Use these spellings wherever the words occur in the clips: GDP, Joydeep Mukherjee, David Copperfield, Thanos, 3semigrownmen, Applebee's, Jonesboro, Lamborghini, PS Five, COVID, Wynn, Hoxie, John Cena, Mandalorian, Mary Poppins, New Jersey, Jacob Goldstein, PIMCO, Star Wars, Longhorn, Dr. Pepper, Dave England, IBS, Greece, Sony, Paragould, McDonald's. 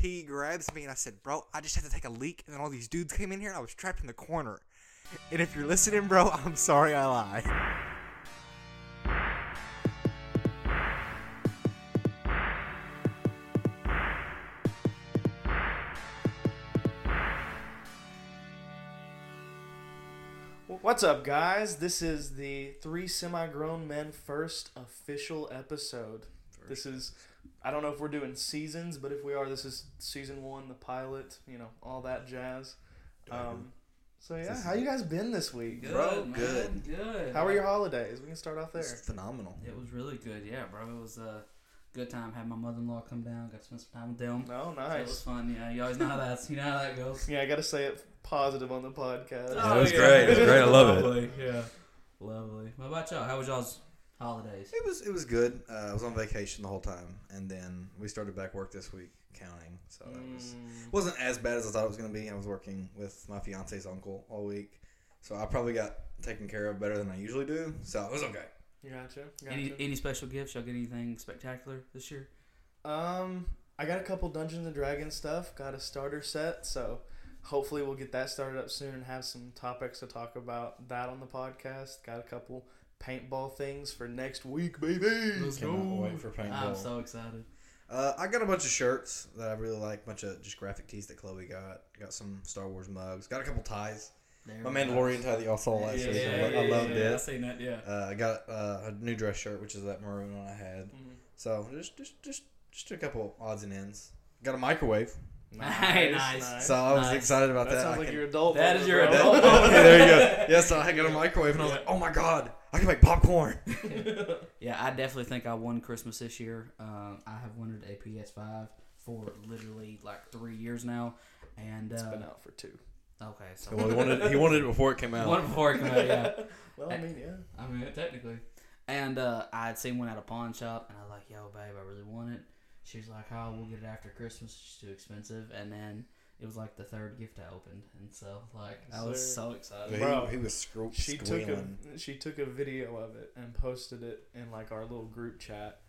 He grabs me and I said, bro, I just had to take a leak. And then all these dudes came in here and I was trapped in the corner. And if you're listening, bro, I'm sorry I lied. What's up, guys? This is the 3 Semi-Grown Men first official episode. This is, I don't know if we're doing seasons, but if we are, this is season 1, the pilot, you know, all that jazz. So yeah, how you guys been this week? Good, bro, man. Good. How were your holidays? We can start off there. It's phenomenal. It was really good, yeah, bro. It was a good time. Had my mother-in-law come down. Got to spend some time with them. Oh, nice. So it was fun. Yeah, you always know how that's, you know how that goes. Yeah, I got to say it positive on the podcast. Oh, it was great. It was great. I love it. Yeah, lovely. What about y'all? How was y'all's holidays? It was good. I was on vacation the whole time, and then we started back work this week counting. So it wasn't as bad as I thought it was going to be. I was working with my fiance's uncle all week, so I probably got taken care of better than I usually do. So it was okay. Gotcha. Any special gifts? Y'all get anything spectacular this year? I got a couple Dungeons and Dragons stuff. Got a starter set, so. Hopefully we'll get that started up soon and have some topics to talk about that on the podcast. Got a couple paintball things for next week, baby. Let's go. Cannot wait for paintball. I'm so excited. I got a bunch of shirts that I really like. A bunch of just graphic tees that Chloe got. Got some Star Wars mugs. Got a couple ties. My Mandalorian tie that y'all saw last week. I loved it. I seen that, yeah. I got a new dress shirt, which is that maroon one I had. Mm-hmm. So just a couple odds and ends. Got a microwave. Nice. So I was excited about that. That sounds like your adult. That is your adult. Okay, there you go. Yeah, so I got a microwave, and I was like, oh, my God, I can make popcorn. Yeah, I definitely think I won Christmas this year. I have wanted a PS5 for literally like 3 years now. And it's been out for 2. Okay. So he wanted it before it came out. Yeah. Well, I mean, yeah. I mean, technically. And I had seen one at a pawn shop, and I was like, yo, babe, I really want it. She's like, oh, we'll get it after Christmas. It's too expensive. And then it was like the third gift I opened. And so, like, I was so excited. Bro, he was squealing. She took a video of it and posted it in, like, our little group chat.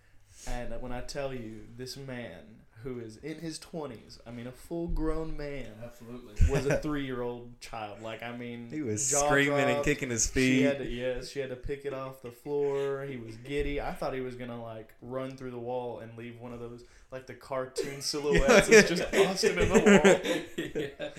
And when I tell you, this man who is in his 20s, I mean, a full-grown man, absolutely, was a 3-year-old child. Like, I mean, he was screaming and kicking his feet. She had to pick it off the floor. He was giddy. I thought he was gonna like run through the wall and leave one of those like the cartoon silhouettes that's just busted in the wall.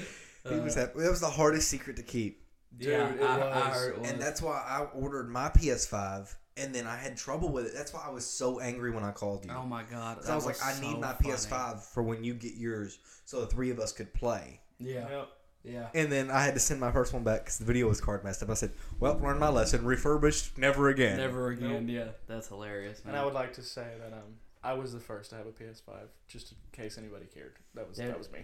He was happy. That was the hardest secret to keep. Dude, yeah, I heard it was. And that's why I ordered my PS5. And then I had trouble with it. That's why I was so angry when I called you. Oh, my God. Because I was like, I need my PS5 for when you get yours so the three of us could play. Yeah. Yep. Yeah. And then I had to send my first one back because the video was card messed up. I said, well, learned my lesson. Refurbished, never again. Never again, yeah. That's hilarious, man. And I would like to say that I was the first to have a PS5, just in case anybody cared. That was me.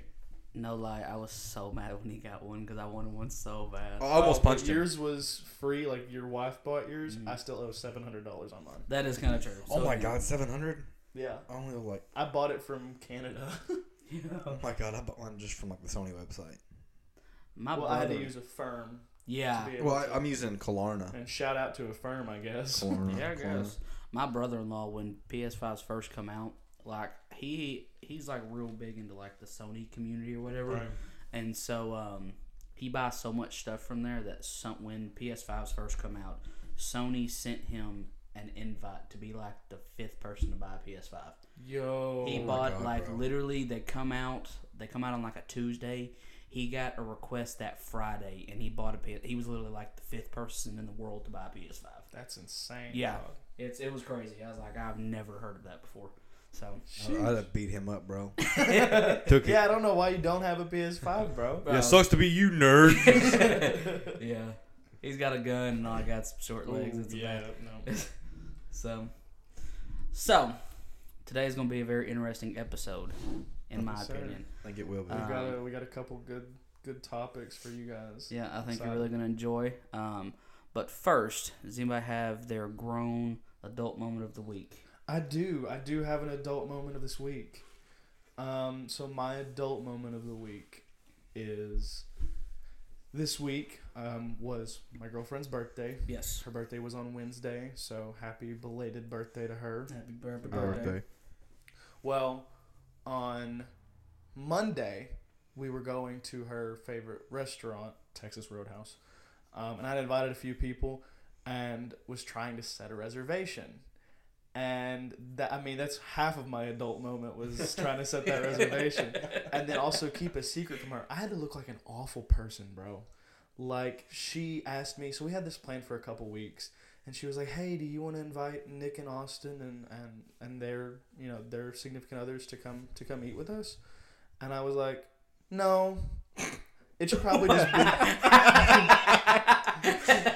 No lie, I was so mad when he got one because I wanted one so bad. I almost punched him. Yours was free, like your wife bought yours. Mm. I still owe $700 on mine. That is kind of true. Oh, so my God, $700? Yeah. I only like. I bought it from Canada. Yeah. Oh my God, I bought mine just from like the Sony website. I had to use Affirm. Yeah. I'm using Klarna. And shout out to Affirm, I guess. Klarna, yeah, I guess. My brother-in-law, when PS5s first come out, like he's like real big into like the Sony community or whatever, right. And so he buys so much stuff from there that when PS5s first come out, Sony sent him an invite to be like the 5th person to buy a PS5. Yo, he bought literally they come out on like a Tuesday. He got a request that Friday and he bought a PS. He was literally like the 5th person in the world to buy a PS5. That's insane. Yeah, dog. It was crazy. I was like, I've never heard of that before. So I'd have beat him up, bro. Took it. Yeah, I don't know why you don't have a PS5, bro. Yeah, sucks to be you, nerd. Yeah, he's got a gun and I got some short legs. No. So today's gonna be a very interesting episode, in my opinion. I think it will be. We got a couple good topics for you guys. Yeah, I think you're really gonna enjoy. But first, does anybody have their grown adult moment of the week? I do have an adult moment of this week. So my adult moment of the week is this week was my girlfriend's birthday. Yes. Her birthday was on Wednesday, so happy belated birthday to her. Happy birthday. Well, on Monday, we were going to her favorite restaurant, Texas Roadhouse. And I'd invited a few people and was trying to set a reservation. And that, I mean, that's half of my adult moment was trying to set that reservation. And then also keep a secret from her. I had to look like an awful person, bro. Like, she asked me, so we had this plan for a couple weeks. And she was like, hey, do you want to invite Nick and Austin and their, you know, their significant others to come eat with us? And I was like, no. It should probably just be...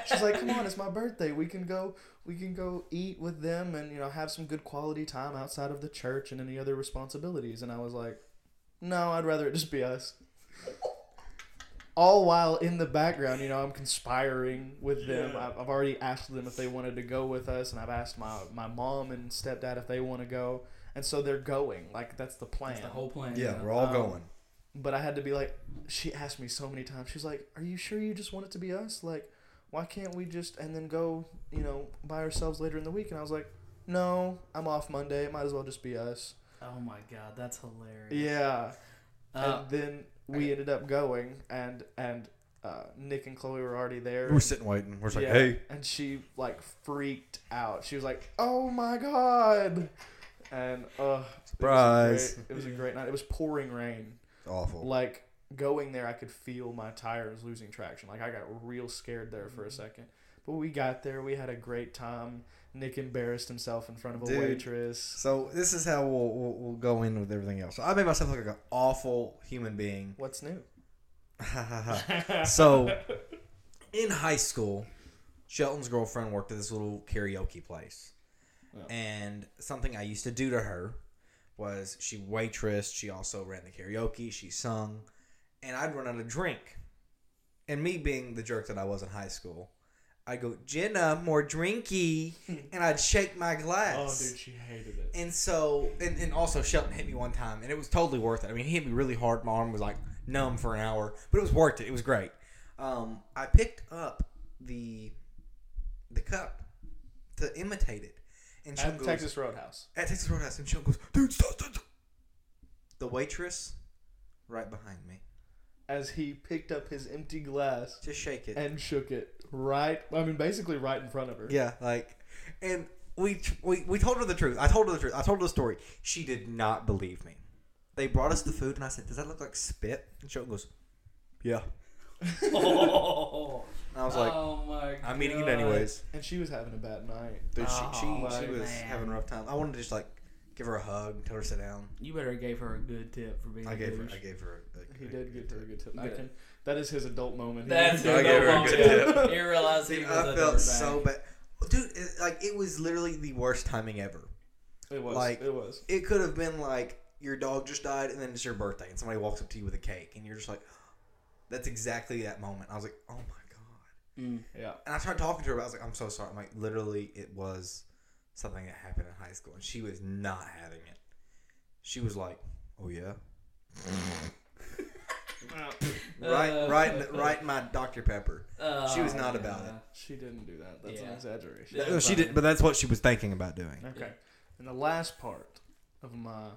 She's like, come on, it's my birthday. We can go eat with them and, you know, have some good quality time outside of the church and any other responsibilities. And I was like, no, I'd rather it just be us. All while in the background, you know, I'm conspiring with them. Yeah. I've already asked them if they wanted to go with us, and I've asked my mom and stepdad if they want to go. And so they're going. Like, that's the plan. That's the whole plan. Yeah, we're all going. But I had to be like, she asked me so many times. She's like, are you sure you just want it to be us? Like, why can't we just, and then go, you know, by ourselves later in the week? And I was like, no, I'm off Monday. It might as well just be us. Oh, my God. That's hilarious. Yeah. And then we ended up going, and Nick and Chloe were already there. We were sitting waiting. We're just like, hey. And she, like, freaked out. She was like, oh, my God. And, surprise. It was a great night. It was pouring rain. Awful. Like, going there, I could feel my tires losing traction. Like, I got real scared there for a second. But we got there. We had a great time. Nick embarrassed himself in front of a waitress. So, this is how we'll go in with everything else. So, I made myself look like an awful human being. What's new? So, in high school, Shelton's girlfriend worked at this little karaoke place. Oh. And something I used to do to her was she waitressed, she also ran the karaoke, she sung, and I'd run out of drink. And me being the jerk that I was in high school, I'd go, Jenna, more drinky, and I'd shake my glass. Oh, dude, she hated it. And so, and also Shelton hit me one time, and it was totally worth it. I mean, he hit me really hard. My arm was like numb for an hour, but it was worth it. It was great. I picked up the cup to imitate it. And at Texas Roadhouse. At Texas Roadhouse. And Sean goes, dude, stop. The waitress right behind me. As he picked up his empty glass. Just shake it. And shook it basically right in front of her. Yeah, like. And we told her the truth. I told her the truth. I told her the story. She did not believe me. They brought us the food, and I said, does that look like spit? And Sean goes, yeah. Oh. And I was like, oh my God. I'm eating it anyways. And she was having a bad night. Dude, she was having a rough time. I wanted to just, like, give her a hug and tell her to sit down. You better have gave her a good tip for being a douche. He did give her a good tip. That is his adult moment. That's his adult moment. You realize he was a dirtbag. I felt so bad. Dude, it was literally the worst timing ever. It was. Like, it was. It could have been, like, your dog just died, and then it's your birthday, and somebody walks up to you with a cake, and you're just like, that's exactly that moment. I was like, oh, my God. Mm. Yeah, and I started talking to her about it. I was like, I'm so sorry. I'm like, literally, it was something that happened in high school, and she was not having it. She was like, oh, yeah. Right in my Dr. Pepper. She was not about it. She didn't do that. That's an exaggeration. Yeah, no, she didn't, but that's what she was thinking about doing. Okay. And the last part of my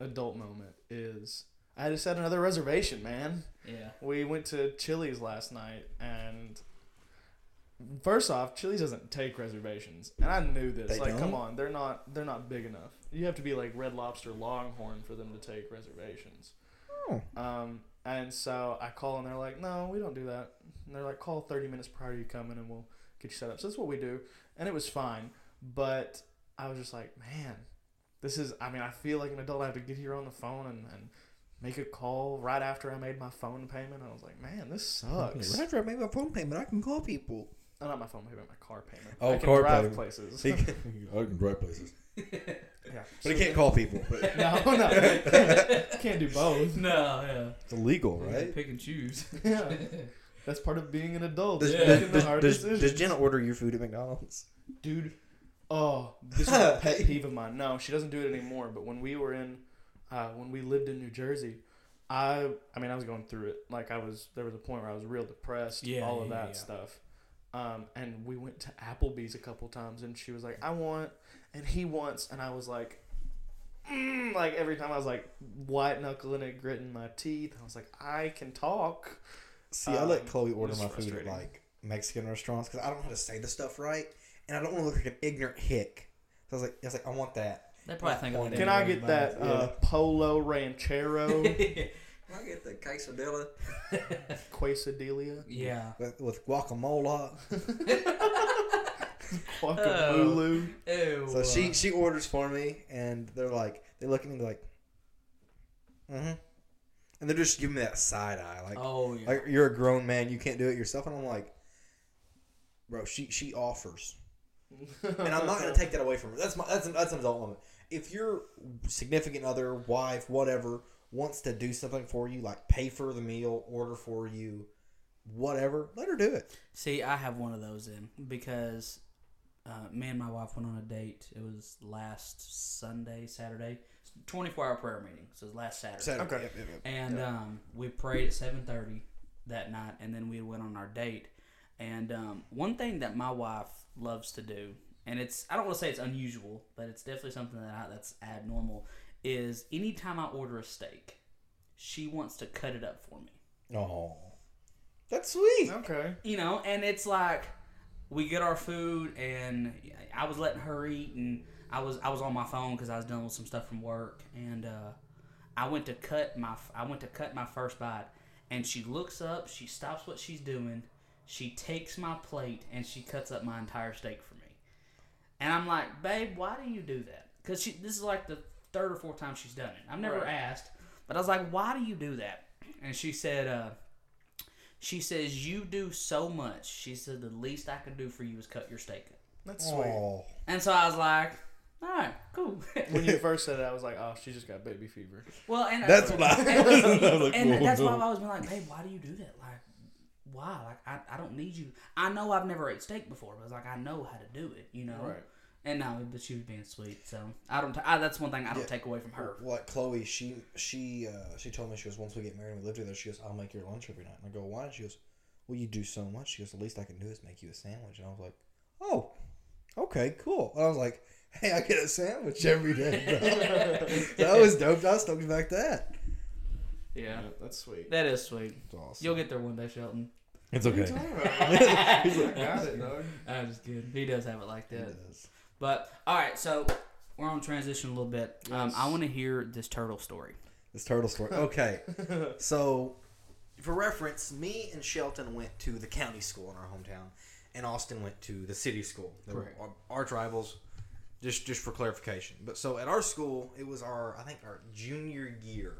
adult moment is I had to set another reservation, man. Yeah. We went to Chili's last night, and first off, Chili's doesn't take reservations, and I knew this. They like, don't? Come on, they're not big enough. You have to be like Red Lobster, Longhorn for them to take reservations. Oh. And so I call, and they're like, "No, we don't do that." And they're like, "Call 30 minutes prior to you coming, and we'll get you set up." So that's what we do, and it was fine. But I was just like, man, this is. I mean, I feel like an adult. I have to get here on the phone and make a call right after I made my phone payment. I was like, man, this sucks. Right after I made my phone payment, I can call people. Oh, not my phone payment, my car payment. Oh, I can car drive payment. Places. I can drive places. Yeah, but so, he can't call people. But. No. Can't do both. No, yeah. It's illegal, right? Pick and choose. Yeah, that's part of being an adult. Does Jenna order your food at McDonald's? Dude, oh, this is a pet peeve of mine. No, she doesn't do it anymore. But when we were in. When we lived in New Jersey, I was going through it. Like, there was a point where I was real depressed, all of that stuff. And we went to Applebee's a couple times, and she was like, I want, and he wants, and I was like, like every time I was like white knuckling it, gritting my teeth. I was like, I can talk. See, I let Chloe order my food at like Mexican restaurants because I don't know how to say the stuff right, and I don't want to look like an ignorant hick. So I was like, I want that. They probably think I'm. Can I get that Polo Ranchero? Can I get the quesadilla? Quesadilla? Yeah. With guacamole. Guacamole. Oh. So she orders for me, and they're like, they look at me like, mm-hmm. And they're just giving me that side eye. Like, oh, yeah. Like, you're a grown man. You can't do it yourself. And I'm like, bro, she offers. And I'm not going to take that away from her. That's an adult woman. If your significant other, wife, whatever, wants to do something for you, like pay for the meal, order for you, whatever, let her do it. See, I have one of those in because me and my wife went on a date. It was last Saturday. 24-hour prayer meeting, so it was last Saturday. Okay. Yep. And we prayed at 7:30 that night, and then we went on our date. And one thing that my wife loves to do, and I don't want to say it's unusual, but it's definitely something that's abnormal, is anytime I order a steak, she wants to cut it up for me. Oh, that's sweet. Okay. You know, and it's like we get our food, and I was letting her eat, and I was on my phone because I was dealing with some stuff from work, and I went to cut my first bite, and she looks up, she stops what she's doing, she takes my plate, and she cuts up my entire steak for me. And I'm like, babe, why do you do that? Because this is like the third or fourth time she's done it. I've never asked, but I was like, why do you do that? And she said, you do so much. She said, the least I can do for you is cut your steak up. That's sweet. Aww. And so I was like, all right, cool. When you first said that, I was like, oh, she just got baby fever. Well, and that's what that's why I've always been like, babe, why do you do that? Like, why? Like, I don't need you. I know I've never ate steak before, but I was like, I know how to do it, you know? Right. And no, but she was being sweet, so that's one thing I don't take away from her. Like Chloe, she told me, she goes, once we get married and we live together, she goes, I'll make your lunch every night. And I go, why? And she goes, well, you do so much. She goes, the least I can do is make you a sandwich. And I was like, oh, okay, cool. And I was like, hey, I get a sandwich every day. That was dope. I was stoked about that. Yeah. That's sweet. That is sweet. It's awesome. You'll get there one day, Shelton. It's okay. He's like, got it, dog. I was just kidding. He does have it like that. He does. But, all right, so we're on transition a little bit. Yes. I want to hear this turtle story. Okay. So, for reference, me and Shelton went to the county school in our hometown, and Austin went to the city school. They were arch rivals, just for clarification. But so, at our school, it was our junior year.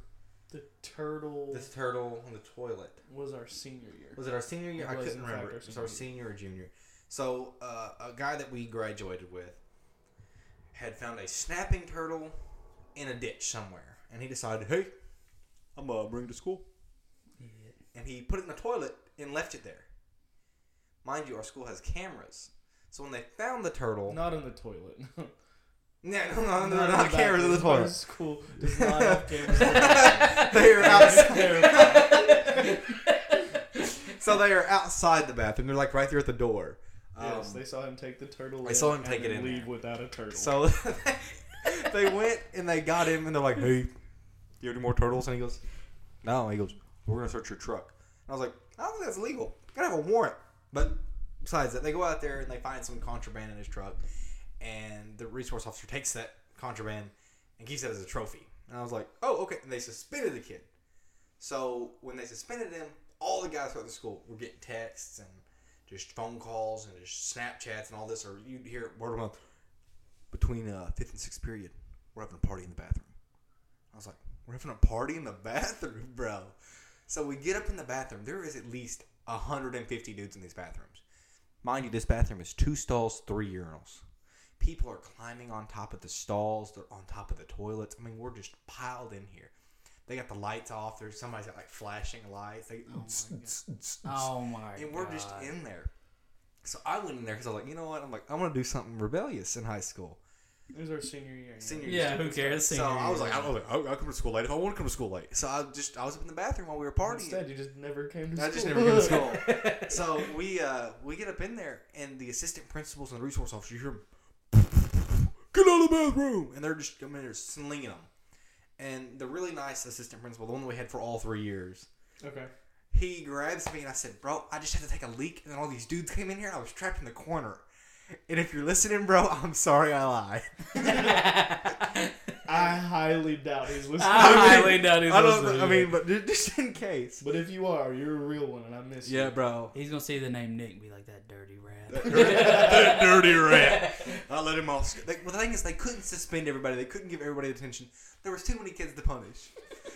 The turtle on the toilet. Was our senior year. Was it our senior year? I couldn't remember. It was our senior or junior. So, a guy that we graduated with had found a snapping turtle in a ditch somewhere. And he decided, hey, I'm going to bring it to school. Yeah. And he put it in the toilet and left it there. Mind you, our school has cameras. So, when they found the turtle... Not in the toilet. No, not cameras in the toilet. Our school does not have cameras in the toilet. They are outside. So, they are outside the bathroom. They're, like, right there at the door. Yes, they saw him take the turtle. They saw him take it in. Leave there. Without a turtle. So they went and they got him and they're like, "Hey, do you have any more turtles?" And he goes, "No." And he goes, "We're gonna search your truck." And I was like, "I don't think that's legal. Gotta have a warrant." But besides that, they go out there and they find some contraband in his truck, and the resource officer takes that contraband and keeps it as a trophy. And I was like, "Oh, okay." And they suspended the kid. So when they suspended him, all the guys throughout the school were getting texts and just phone calls and just Snapchats and all this, or you'd hear word of mouth. Between 5th and 6th period, we're having a party in the bathroom. I was like, we're having a party in the bathroom, bro. So we get up in the bathroom. There is at least 150 dudes in these bathrooms. Mind you, this bathroom is 2 stalls, 3 urinals. People are climbing on top of the stalls. They're on top of the toilets. I mean, we're just piled in here. They got the lights off. There's somebody's got like flashing lights. Oh my god! And we're just in there. So I went in there because I was like, you know what? I'm like, I want to do something rebellious in high school. It was our senior year. Senior year. Who cares? Senior year. I was like, I'll come to school late if I want to come to school late. So I was up in the bathroom while we were partying. Instead, you just never came to school. I just never came to school. So we get up in there, and the assistant principals and the resource officer, you hear them. get out of the bathroom. And they're just coming in there slinging them. And the really nice assistant principal, the one we had for all 3 years. Okay. He grabs me and I said, bro, I just had to take a leak. And then all these dudes came in here and I was trapped in the corner. And if you're listening, bro, I'm sorry I lied. I highly doubt he's listening. I highly doubt he's listening. But just in case. But if you are, you're a real one and I miss you. Yeah, bro. He's going to say the name Nick and be like, that dirty rat. That dirty rat. I let him off. Well, the thing is, they couldn't suspend everybody. They couldn't give everybody attention. There was too many kids to punish.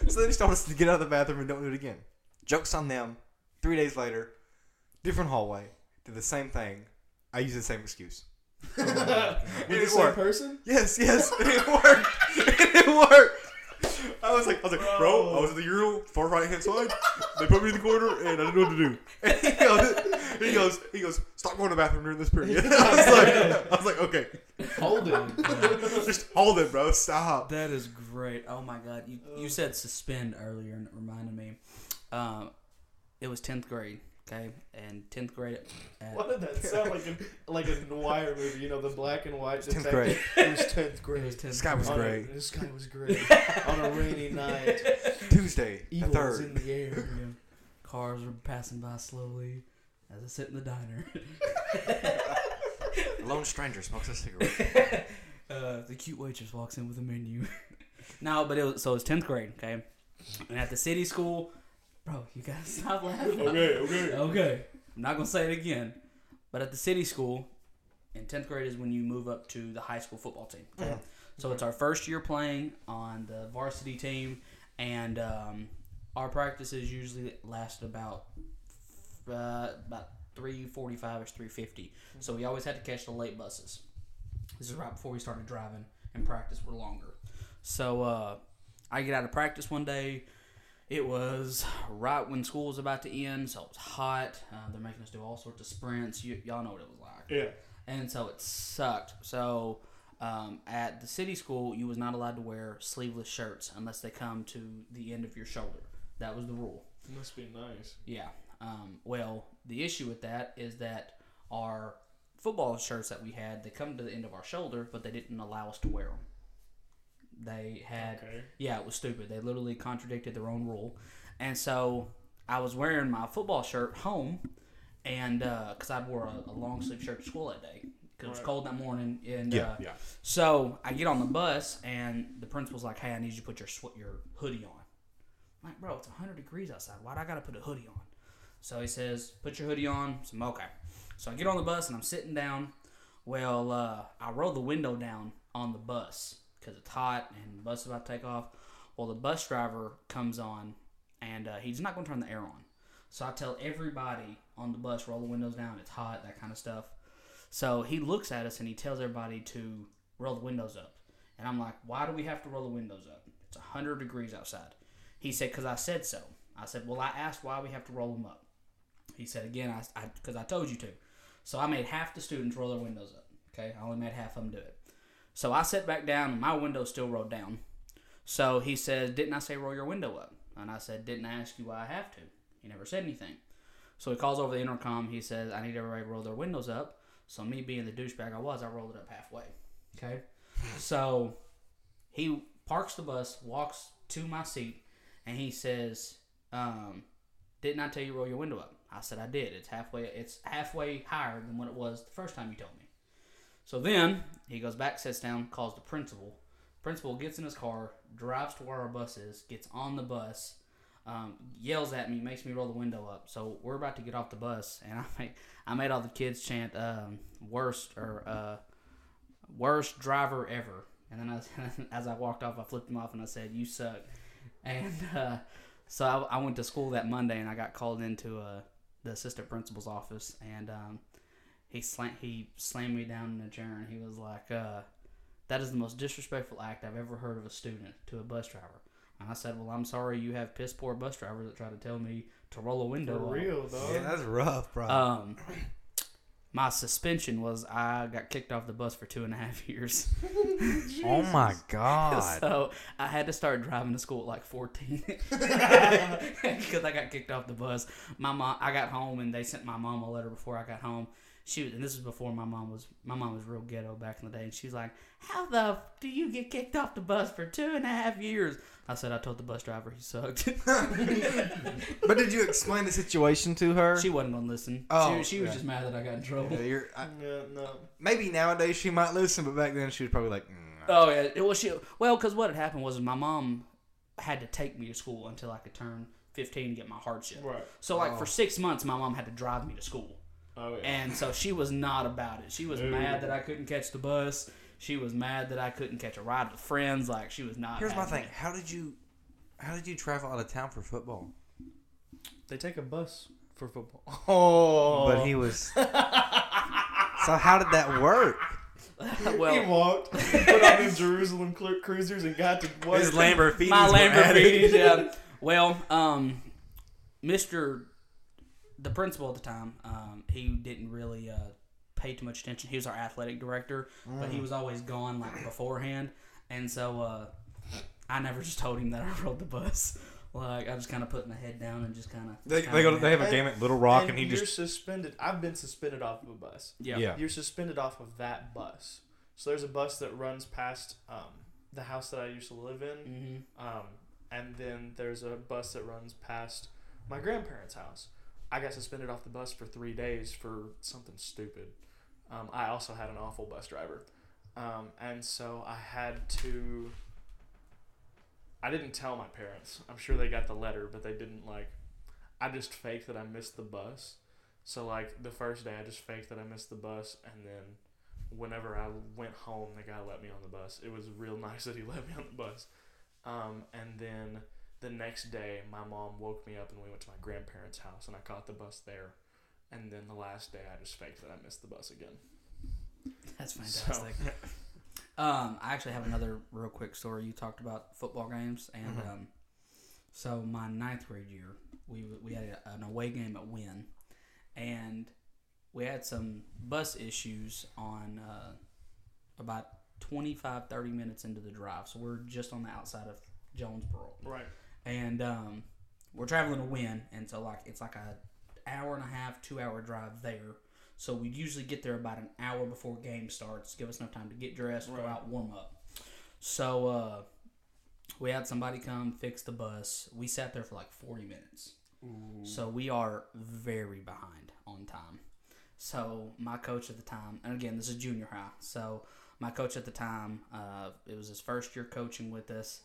So they just told us to get out of the bathroom and don't do it again. Joke's on them. 3 days later, different hallway, did the same thing. I used the same excuse. Oh, with the same person? Yes. It worked. I was like, bro, I was in the urinal, far right hand side. They put me in the corner, and I didn't know what to do. And he goes, stop going to the bathroom during this period. I was like, okay. Hold it. Just hold it, bro. Stop. That is great. Oh my God, you said suspend earlier, and it reminded me. It was 10th grade. Okay, and 10th grade. What did that sound like? A noir movie, the black and white. 10th grade. It was 10th grade. The sky was great. On a rainy night. Tuesday, the 3rd. Was in the air. Yeah. Cars were passing by slowly as I sit in the diner. A lone stranger smokes a cigarette. The cute waitress walks in with a menu. No, but it was 10th grade, okay? And at the city school... Bro, you gotta stop laughing. Okay. I'm not gonna say it again. But at the city school, in 10th grade is when you move up to the high school football team. Okay? Mm-hmm. So it's our first year playing on the varsity team, and our practices usually last about 3:45 or 3:50. So we always had to catch the late buses. This is right before we started driving, and practice were longer. So I get out of practice one day. It was right when school was about to end, so it was hot. They're making us do all sorts of sprints. Y'all know what it was like. Yeah. And so it sucked. So at the city school, you was not allowed to wear sleeveless shirts unless they come to the end of your shoulder. That was the rule. It must be nice. Yeah. Well, the issue with that is that our football shirts that we had, they come to the end of our shoulder, but they didn't allow us to wear them. They had, it was stupid. They literally contradicted their own rule. And so I was wearing my football shirt home, and because I wore a long sleeve shirt to school that day, because it was cold that morning. And so I get on the bus, and the principal's like, "Hey, I need you to put your hoodie on." I'm like, "Bro, it's 100 degrees outside. Why do I gotta put a hoodie on?" So he says, "Put your hoodie on." So I'm okay. So I get on the bus and I'm sitting down. Well, I roll the window down on the bus, because it's hot and the bus is about to take off. Well, the bus driver comes on, and he's not going to turn the air on. So I tell everybody on the bus, roll the windows down, it's hot, that kind of stuff. So he looks at us, and he tells everybody to roll the windows up. And I'm like, why do we have to roll the windows up? It's 100 degrees outside. He said, because I said so. I said, well, I asked why we have to roll them up. He said, again, because I told you to. So I made half the students roll their windows up. Okay, I only made half of them do it. So I sat back down, and my window still rolled down. So he says, didn't I say roll your window up? And I said, didn't I ask you why I have to? He never said anything. So he calls over the intercom. He says, I need everybody to roll their windows up. So me being the douchebag I rolled it up halfway. Okay? So he parks the bus, walks to my seat, and he says, didn't I tell you roll your window up? I said, I did. It's halfway higher than what it was the first time you told me. So then he goes back, sits down, calls the principal. Principal gets in his car, drives to where our bus is, gets on the bus, yells at me, makes me roll the window up. So we're about to get off the bus, and I made all the kids chant worst driver ever. And then as I walked off, I flipped him off and I said, "You suck." And so I went to school that Monday, and I got called into the assistant principal's office, and He slammed me down in a chair, and he was like, that is the most disrespectful act I've ever heard of a student to a bus driver. And I said, well, I'm sorry you have piss poor bus drivers that try to tell me to roll a window. For real, dog. Yeah, that's rough, bro. My suspension was I got kicked off the bus for 2.5 years. Oh, my God. So I had to start driving to school at like 14 because I got kicked off the bus. I got home, and they sent my mom a letter before I got home. and this was before my mom was real ghetto back in the day, and she was like, how the f do you get kicked off the bus for 2.5 years? I said, I told the bus driver he sucked. But did you explain the situation to her? She wasn't going to listen. Oh, she was just mad that I got in trouble. Yeah, no. Maybe nowadays she might listen, but back then she was probably like, oh, yeah. Well, because what had happened was my mom had to take me to school until I could turn 15 and get my hardship. Right. So, like, for 6 months, my mom had to drive me to school. Oh, yeah. And so she was not about it. She was mad that I couldn't catch the bus. She was mad that I couldn't catch a ride with friends. Like, she was not. Here's my thing. How did you travel out of town for football? They take a bus for football. Oh. But he was. So how did that work? Well, he walked, put on his Jerusalem cruisers, and got to what? His Lamborghini. My Lamborghini. Yeah. Well, the principal at the time, he didn't really pay too much attention. He was our athletic director, but he was always gone like beforehand, and so I never just told him that I rode the bus. Like, I just kind of put my head down and just kind of. They have a game at Little Rock, and you're just suspended. I've been suspended off of a bus. Yeah. You're suspended off of that bus. So there's a bus that runs past the house that I used to live in, and then there's a bus that runs past my grandparents' house. I got suspended off the bus for 3 days for something stupid. I also had an awful bus driver. And so I didn't tell my parents. I'm sure they got the letter, but they didn't I just faked that I missed the bus. So the first day I just faked that I missed the bus, and then whenever I went home, the guy let me on the bus. It was real nice that he let me on the bus. And then the next day, my mom woke me up and we went to my grandparents' house, and I caught the bus there. And then the last day, I just faked that I missed the bus again. That's fantastic. So. I actually have another real quick story. You talked about football games, and so my ninth grade year, we had an away game at Wynn, and we had some bus issues on about 25, 30 minutes into the drive. So we're just on the outside of Jonesboro. Right. And we're traveling to Wynn, and so it's a hour and a half, 2 hour drive there. So we usually get there about an hour before game starts, give us enough time to get dressed, go out, warm up. So we had somebody come fix the bus. We sat there for 40 minutes. Ooh. So we are very behind on time. So my coach at the time, and again this is junior high, so my coach at the time, it was his first year coaching with us.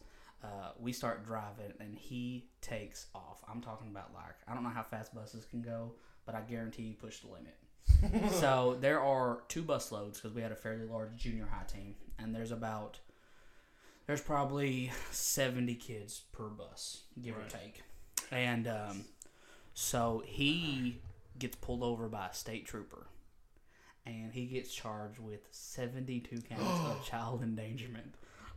We start driving, and he takes off. I'm talking about, I don't know how fast buses can go, but I guarantee you push the limit. So there are two bus loads, because we had a fairly large junior high team, and there's probably 70 kids per bus, give or take. And so he gets pulled over by a state trooper, and he gets charged with 72 counts of child endangerment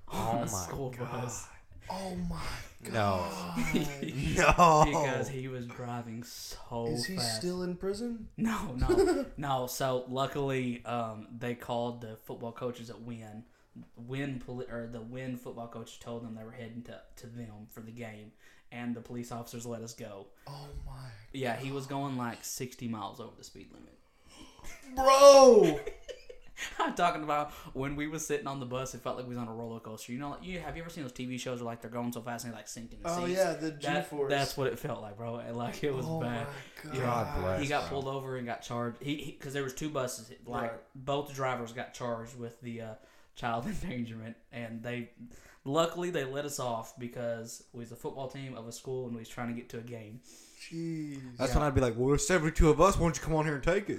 on a school bus. Oh my God! No, because he was driving so fast. Is he still in prison? No. So luckily, they called the football coaches at Wynn. The Wynn football coach told them they were heading to them for the game, and the police officers let us go. Oh my! Yeah, he was going 60 miles over the speed limit. Bro. I'm talking about when we was sitting on the bus, it felt like we was on a roller coaster. You know, have you ever seen those TV shows where they're going so fast and they sink in the seats? Oh yeah, the G-force. That's what it felt like, bro. And it was bad. God, you know, bless. He got pulled over and got charged. He because there was two buses. Both drivers got charged with the child endangerment, and luckily they let us off because we was a football team of a school and we was trying to get to a game. Jeez. That's when I'd be like, well, there's 72 of us. Why don't you come on here and take it?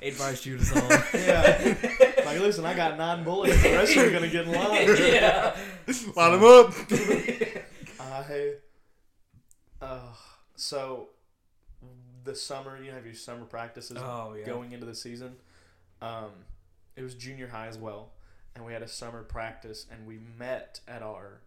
They'd probably shoot us all. Yeah. Listen, I got 9 bullets. The rest of you are going to get in line. Yeah. Line them up. So, the summer, you have your summer practices going into the season. It was junior high as well. And we had a summer practice, and we met at our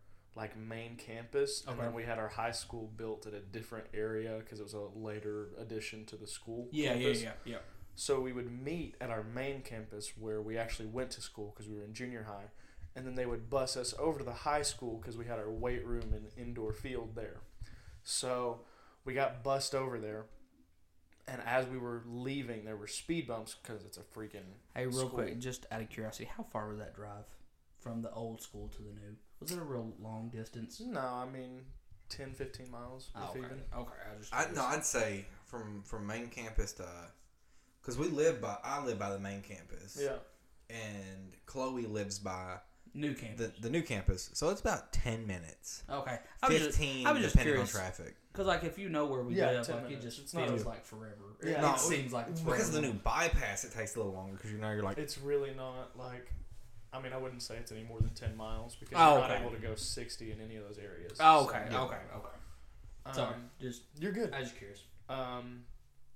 main campus, and then we had our high school built at a different area because it was a later addition to the school campus. Yeah. So we would meet at our main campus where we actually went to school because we were in junior high, and then they would bus us over to the high school because we had our weight room and indoor field there. So we got bussed over there, And as we were leaving, there were speed bumps because it's a freaking Hey, real quick, just out of curiosity, how far was that drive from the old school to the new? Was it a real long distance? No, I mean 10, 15 miles. Okay. I'd say from main campus to, because I live by the main campus. Yeah. And Chloe lives by new campus. The new campus. So it's about 10 minutes. Okay. 15 depending on traffic. Because, like, if you know where we live, like, it just feels like forever. It seems like it's forever. Because of the new bypass, it takes a little longer because you're like... It's really not, like... I mean, I wouldn't say it's any more than 10 miles because you're not able to go 60 in any of those areas. Sorry. You're good. I was just curious.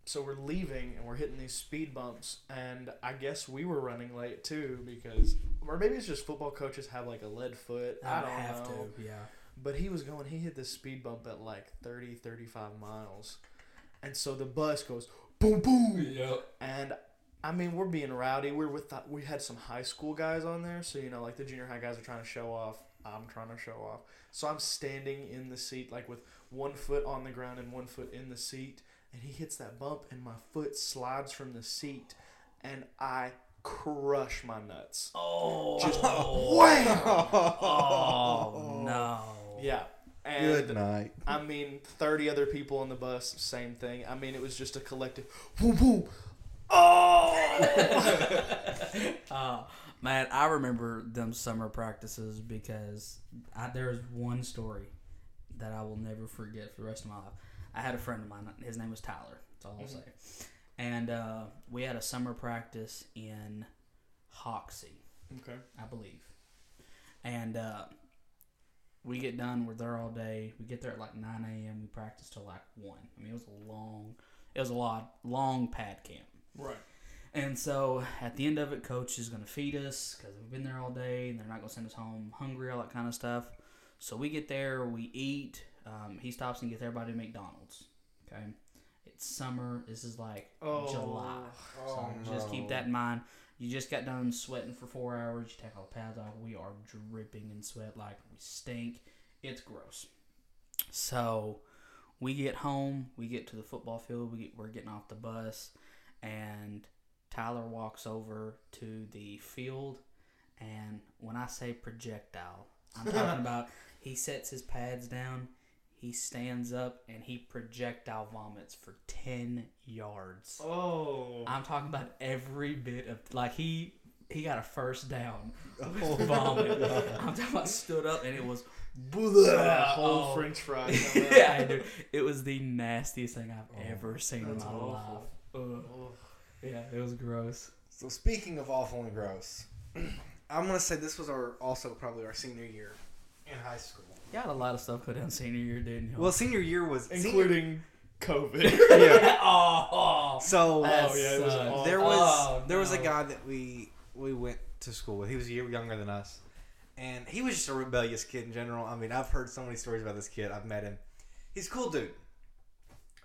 So we're leaving and we're hitting these speed bumps, and I guess we were running late too because... Or maybe it's just football coaches have, like, a lead foot. I don't know. Yeah. But he hit this speed bump at like 30, 35 miles. And so the bus goes, boom, boom. Yep. And, I mean, we're being rowdy. We had some high school guys on there. So, you know, like the junior high guys are trying to show off. I'm trying to show off. So I'm standing in the seat, like with one foot on the ground and one foot in the seat. And he hits that bump and my foot slides from the seat. And I crush my nuts. Oh. Just wham. Oh, no. Yeah. And good night. I mean, 30 other people on the bus, same thing. I mean, it was just a collective, boom, boom. Oh! Man, I remember them summer practices because there was one story that I will never forget for the rest of my life. I had a friend of mine. His name was Tyler. That's all I'll say. And we had a summer practice in Hoxie. Okay. I believe. And... we get done. We're there all day. We get there at like 9 a.m. We practice till like 1. I mean, it was a long pad camp. Right. And so at the end of it, coach is going to feed us because we've been there all day and they're not going to send us home hungry, all that kind of stuff. So we get there. We eat. He stops and gets everybody to McDonald's. Okay. It's summer. This is like July. Just keep that in mind. You just got done sweating for 4 hours. You take all the pads off. We are dripping in sweat like we stink. It's gross. So we get home. We get to the football field. We're getting off the bus. And Tyler walks over to the field. And when I say projectile, I'm talking about he sets his pads down. He stands up, and he projectile vomits for 10 yards. Oh. I'm talking about every bit of... Like, he got a first down vomit. I'm talking about stood up, and it was... whole french fry. Yeah, dude. It was the nastiest thing I've ever seen in my awful life. Yeah, it was gross. So, speaking of awful and gross, I'm going to say this was probably our senior year in high school. You had a lot of stuff go down senior year, didn't you? Well, senior year was... Including COVID. Yeah. So, there was a guy that we went to school with. He was a year younger than us. And he was just a rebellious kid in general. I mean, I've heard so many stories about this kid. I've met him. He's a cool dude.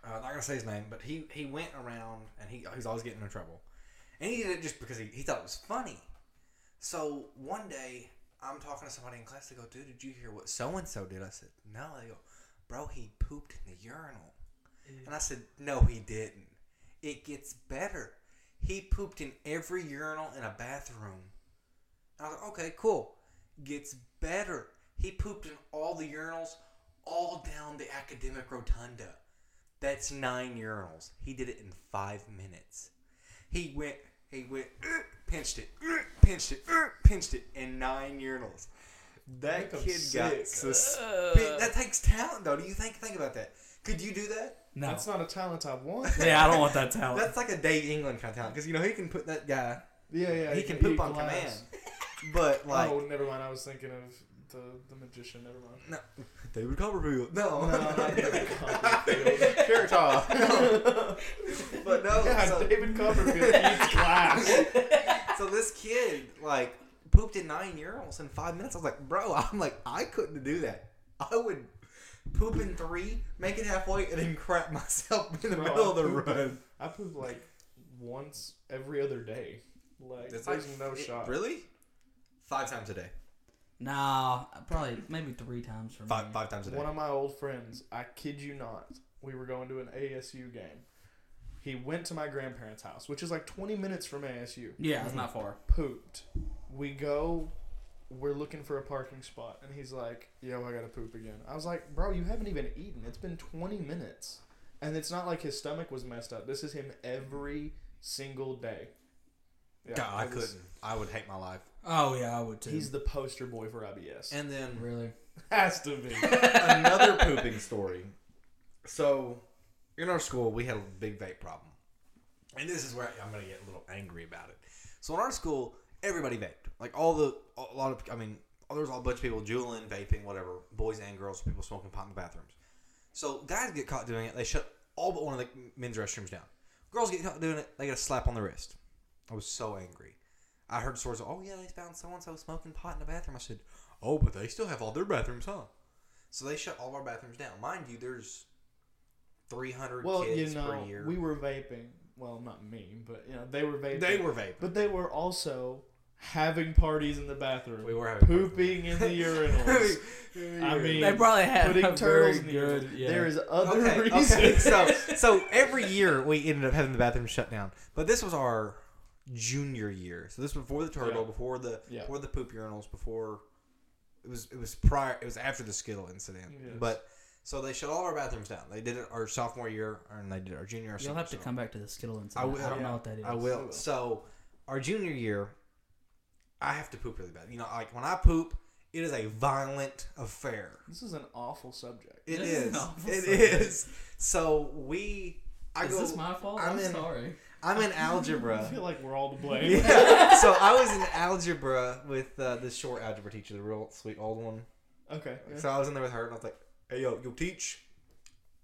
I'm not going to say his name, but he went around and he's always getting in trouble. And he did it just because he thought it was funny. So, one day... I'm talking to somebody in class. They go, dude, did you hear what so-and-so did? I said, no. They go, bro, he pooped in the urinal. Yeah. And I said, no, he didn't. It gets better. He pooped in every urinal in a bathroom. And I was like, okay, cool. Gets better. He pooped in all the urinals, all down the academic rotunda. That's 9 urinals. He did it in 5 minutes. He went, pinched it, in 9 urinals. That kid got suspended. That takes talent, though. Do you think about that? Could you do that? No. That's not a talent I want. Yeah, I don't want that talent. That's like a Dave England kind of talent. Because, you know, he can put that guy... Yeah, yeah. He can poop on command. But, like... Oh, never mind. I was thinking of the magician. Never mind. No. David Copperfield. No. Not David Copperfield. Character. No. But no. Yeah, so, David Copperfield eats glass. So this kid, like, pooped in 9 urinals in 5 minutes. I was like, bro, I couldn't do that. I would poop in 3, make it halfway, and then crap myself in the middle of the run. I poop, like, once every other day. Like, there's no shot. Really? 5 times a day. Nah, probably maybe 3 times for me. Five times a day. One of my old friends, I kid you not, we were going to an ASU game. He went to my grandparents' house, which is like 20 minutes from ASU. Yeah, it's not far. Pooped. We go, we're looking for a parking spot, and he's like, yo, I gotta poop again. I was like, bro, you haven't even eaten. It's been 20 minutes. And it's not like his stomach was messed up. This is him every single day. Yeah, God, I couldn't. I would hate my life. Oh, yeah, I would too. He's the poster boy for IBS. And then... Really? Has to be. Another pooping story. So, in our school, we had a big vape problem. And this is where I'm going to get a little angry about it. So, in our school, everybody vaped. Like, there's a bunch of people juuling, vaping, whatever. Boys and girls, people smoking pot in the bathrooms. So, guys get caught doing it. They shut all but one of the men's restrooms down. Girls get caught doing it. They get a slap on the wrist. I was so angry. I heard stories of, oh, yeah, they found so-and-so smoking pot in the bathroom. I said, oh, but they still have all their bathrooms, huh? So they shut all of our bathrooms down. Mind you, there's 300 kids per year. We were vaping. Well, not me, but, they were vaping. But they were also having parties in the bathroom. We were having pooping in the urinals. I mean, they probably had putting turtles in the urinals. Yeah. There is other reasons. Okay. So every year we ended up having the bathroom shut down. But this was our... junior year, so this was before the turtle, before the poop urinals, before it was after the Skittle incident. Yes. But so they shut all our bathrooms down. They did it our sophomore year, and they did our junior. You'll have to come back to the Skittle incident. I don't know what that is. I will. So our junior year, I have to poop really bad. Like when I poop, it is a violent affair. This is an awful subject. It is. So we. Is this my fault? I'm sorry. I'm in algebra. I feel like we're all to blame. Yeah. So I was in algebra with the short algebra teacher, the real sweet old one. Okay. Yeah. So I was in there with her, and I was like, hey, yo, teach.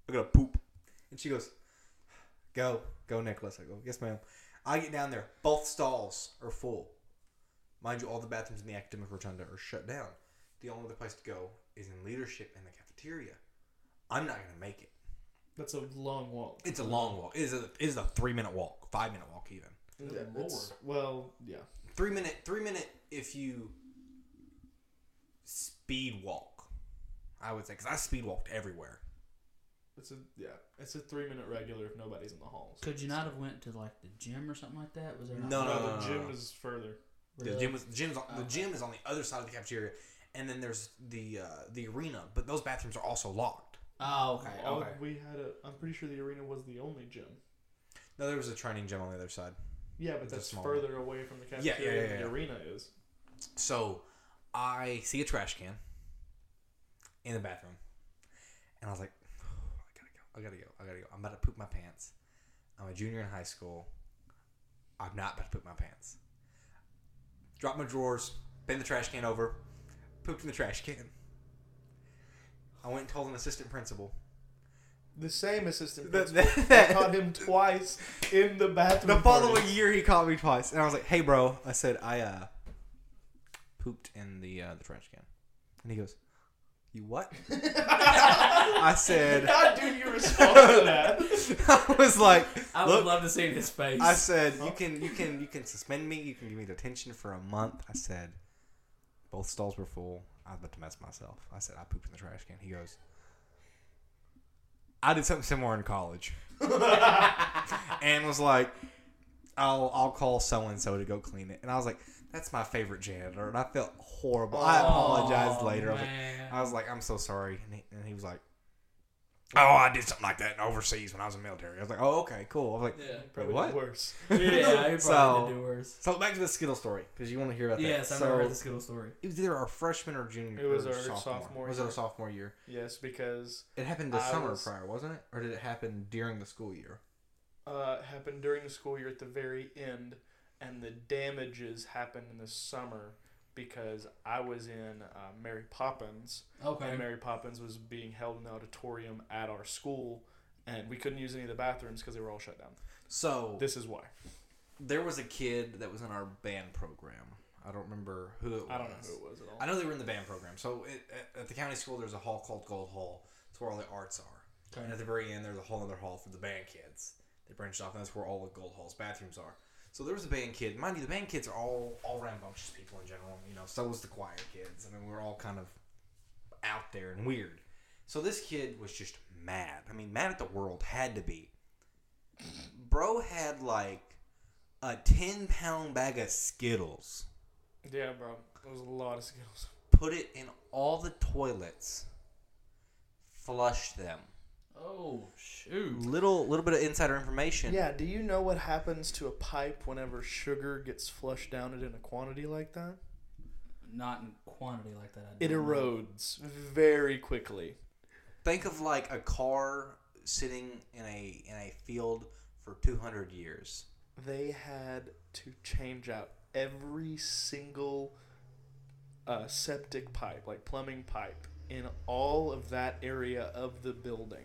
I gotta poop. And she goes, go, Nicholas. I go, yes, ma'am. I get down there. Both stalls are full. Mind you, all the bathrooms in the academic rotunda are shut down. The only other place to go is in leadership and the cafeteria. I'm not going to make it. That's a long walk. It's a long walk. It is a 3-minute walk, 5-minute walk even. Yeah, well, yeah. 3-minute if you speed walk, I would say, because I speed walked everywhere. It's a 3-minute regular if nobody's in the halls. Could you not have went to like the gym or something like that? Was there not? No. The gym is further. Really? The gym is on the other side of the cafeteria, and then there's the arena, but those bathrooms are also locked. Oh, okay. Okay. I'm pretty sure the arena was the only gym. No, there was a training gym on the other side. Yeah, but that's further away from the cafeteria than the arena is. So, I see a trash can in the bathroom. And I was like, oh, I gotta go. I'm about to poop my pants. I'm a junior in high school. I'm not about to poop my pants. Drop my drawers, bend the trash can over, pooped in the trash can. I went and told an assistant principal. The same assistant principal. I caught him twice in the bathroom. The following year, he caught me twice. And I was like, hey, bro. I said, I pooped in the trash can. And he goes, you what? I said... How do you respond to that? I was like... I would love to see his face. I said, you can suspend me. You can give me detention for a month. I said, both stalls were full. I was about to mess myself. I said, I pooped in the trash can. He goes, I did something similar in college. And was like, I'll call so-and-so to go clean it. And I was like, that's my favorite janitor. And I felt horrible. I apologized later. I was like, I'm so sorry. And he was like, oh, I did something like that in overseas when I was in the military. I was like, oh, okay, cool. I was like, yeah, probably what? Worse. Yeah, you probably did worse. So back to the Skittle story, because you want to hear about that. Yes, I remember the Skittle story. It was either our freshman or junior. It was our sophomore year. Was it our sophomore year? Yes, because it happened the summer prior, wasn't it? Or did it happen during the school year? It happened during the school year at the very end, and the damages happened in the summer. Because I was in Mary Poppins, okay. And Mary Poppins was being held in the auditorium at our school, and we couldn't use any of the bathrooms because they were all shut down. So this is why. There was a kid that was in our band program. I don't remember who it was. I don't know who it was at all. I know they were in the band program. So at the county school, there's a hall called Gold Hall. It's where all the arts are. Okay. And at the very end, there's a whole other hall for the band kids. They branched off, and that's where all of Gold Hall's bathrooms are. So there was a band kid. Mind you, the band kids are all rambunctious people in general. So was the choir kids. I mean, we were all kind of out there and weird. So this kid was just mad. I mean, mad at the world. Had to be. bro had like a 10-pound bag of Skittles. Yeah, bro. It was a lot of Skittles. Put it in all the toilets. Flush them. Oh, shoot. Little bit of insider information. Yeah, do you know what happens to a pipe whenever sugar gets flushed down it in a quantity like that? Not in quantity like that. It erodes very quickly. Think of like a car sitting in a field for 200 years. They had to change out every single septic pipe, like plumbing pipe, in all of that area of the building.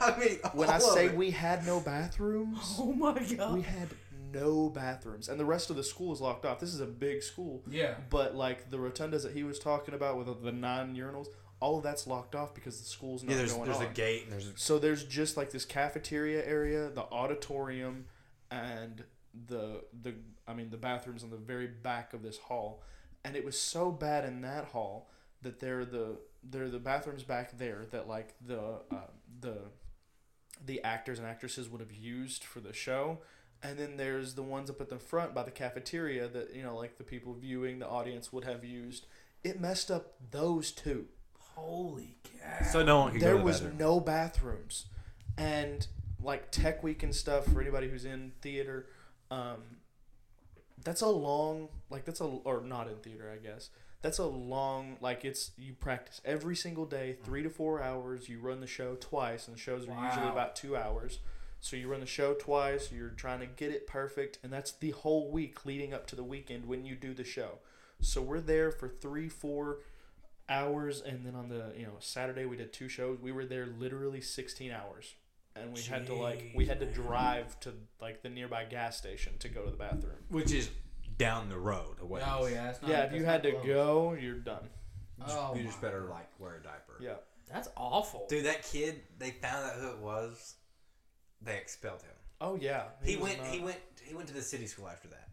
I mean, when I say we had no bathrooms, oh my god, we had no bathrooms, and the rest of the school is locked off. This is a big school, yeah. But like the rotundas that he was talking about with the 9 urinals, all of that's locked off because the school's not going on. There's a gate, and so there's just like this cafeteria area, the auditorium, and the bathrooms on the very back of this hall, and it was so bad in that hall that they're the bathrooms back there that like the actors and actresses would have used for the show. And then there's the ones up at the front by the cafeteria that, you know, like the people viewing, the audience would have used. It messed up those two. Holy cow. So no one could go to the bathroom. There was no bathrooms. And like tech week and stuff for anybody who's in theater, or not in theater, I guess. That's a long, like it's, you practice every single day, 3 to 4 hours. You run the show twice, and the shows are usually about 2 hours. So you run the show twice, you're trying to get it perfect, and that's the whole week leading up to the weekend when you do the show. So we're there for 3-4 hours, and then on the, you know, Saturday we did 2 shows. We were there literally 16 hours, and we had to drive to like the nearby gas station to go to the bathroom, which is down the road away. Oh yeah, it's not. Yeah, if you had to go, you're done. You just better like wear a diaper. Yeah, that's awful, dude. That kid, they found out who it was. They expelled him. Oh yeah, he went to the city school after that.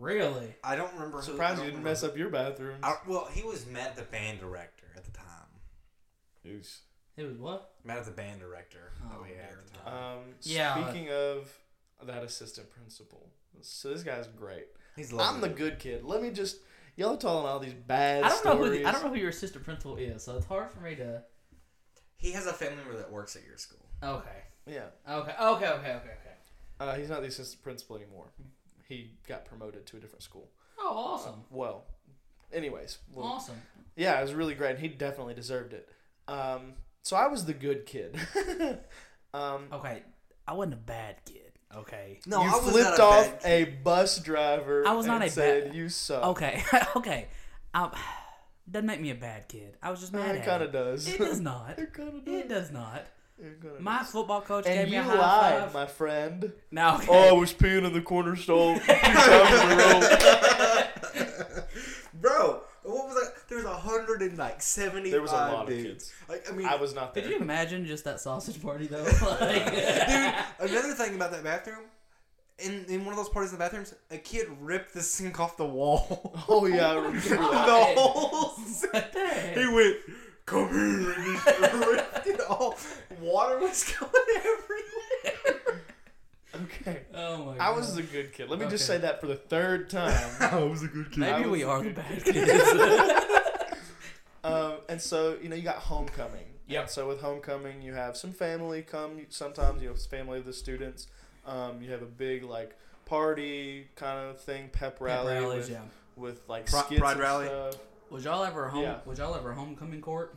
Really? I don't remember. Surprised you didn't mess up your bathroom. Well, he was mad at the band director at the time. He was what? Mad at the band director. Oh yeah, at the time. Speaking of that assistant principal, so this guy's great. He's lovely. I'm the good kid. Let me just y'all are telling all these bad stories. I don't know who your assistant principal is, so it's hard for me to. He has a family member that works at your school. Okay. Yeah. Okay. He's not the assistant principal anymore. He got promoted to a different school. Oh, awesome. Awesome. Yeah, it was really great. He definitely deserved it. So I was the good kid. Okay, I wasn't a bad kid. Okay. No, I was flipped off a bus driver. I was not a bad kid. Said you suck. Okay. Doesn't make me a bad kid. I was just mad at it. It kind of does. It does not. It kind of does. It does not. My football coach gave me a high five. And you lied, my friend. No. Okay. Oh, I was peeing in the corner stall 2 times in a row. Bro, what was that? There was 175. There was a lot of kids. Like, I mean, I was not there. Could you imagine just that sausage party though? Like, dude, another thing about that bathroom. In one of those parties in the bathrooms, a kid ripped the sink off the wall. Oh yeah, I remember that. The whole sink. He went, "Come here," and he ripped it off. Water was going everywhere. Okay. Oh my god. I was the good kid. Let me just say that for the 3rd time. I was a good kid. Maybe we are the bad kids. And so, you know, you got homecoming. Yeah. So with homecoming, you have some family come. Sometimes you have family of the students. You have a big like party kind of thing, pep rally with like skits pride and rally. Stuff. Was y'all ever homecoming court?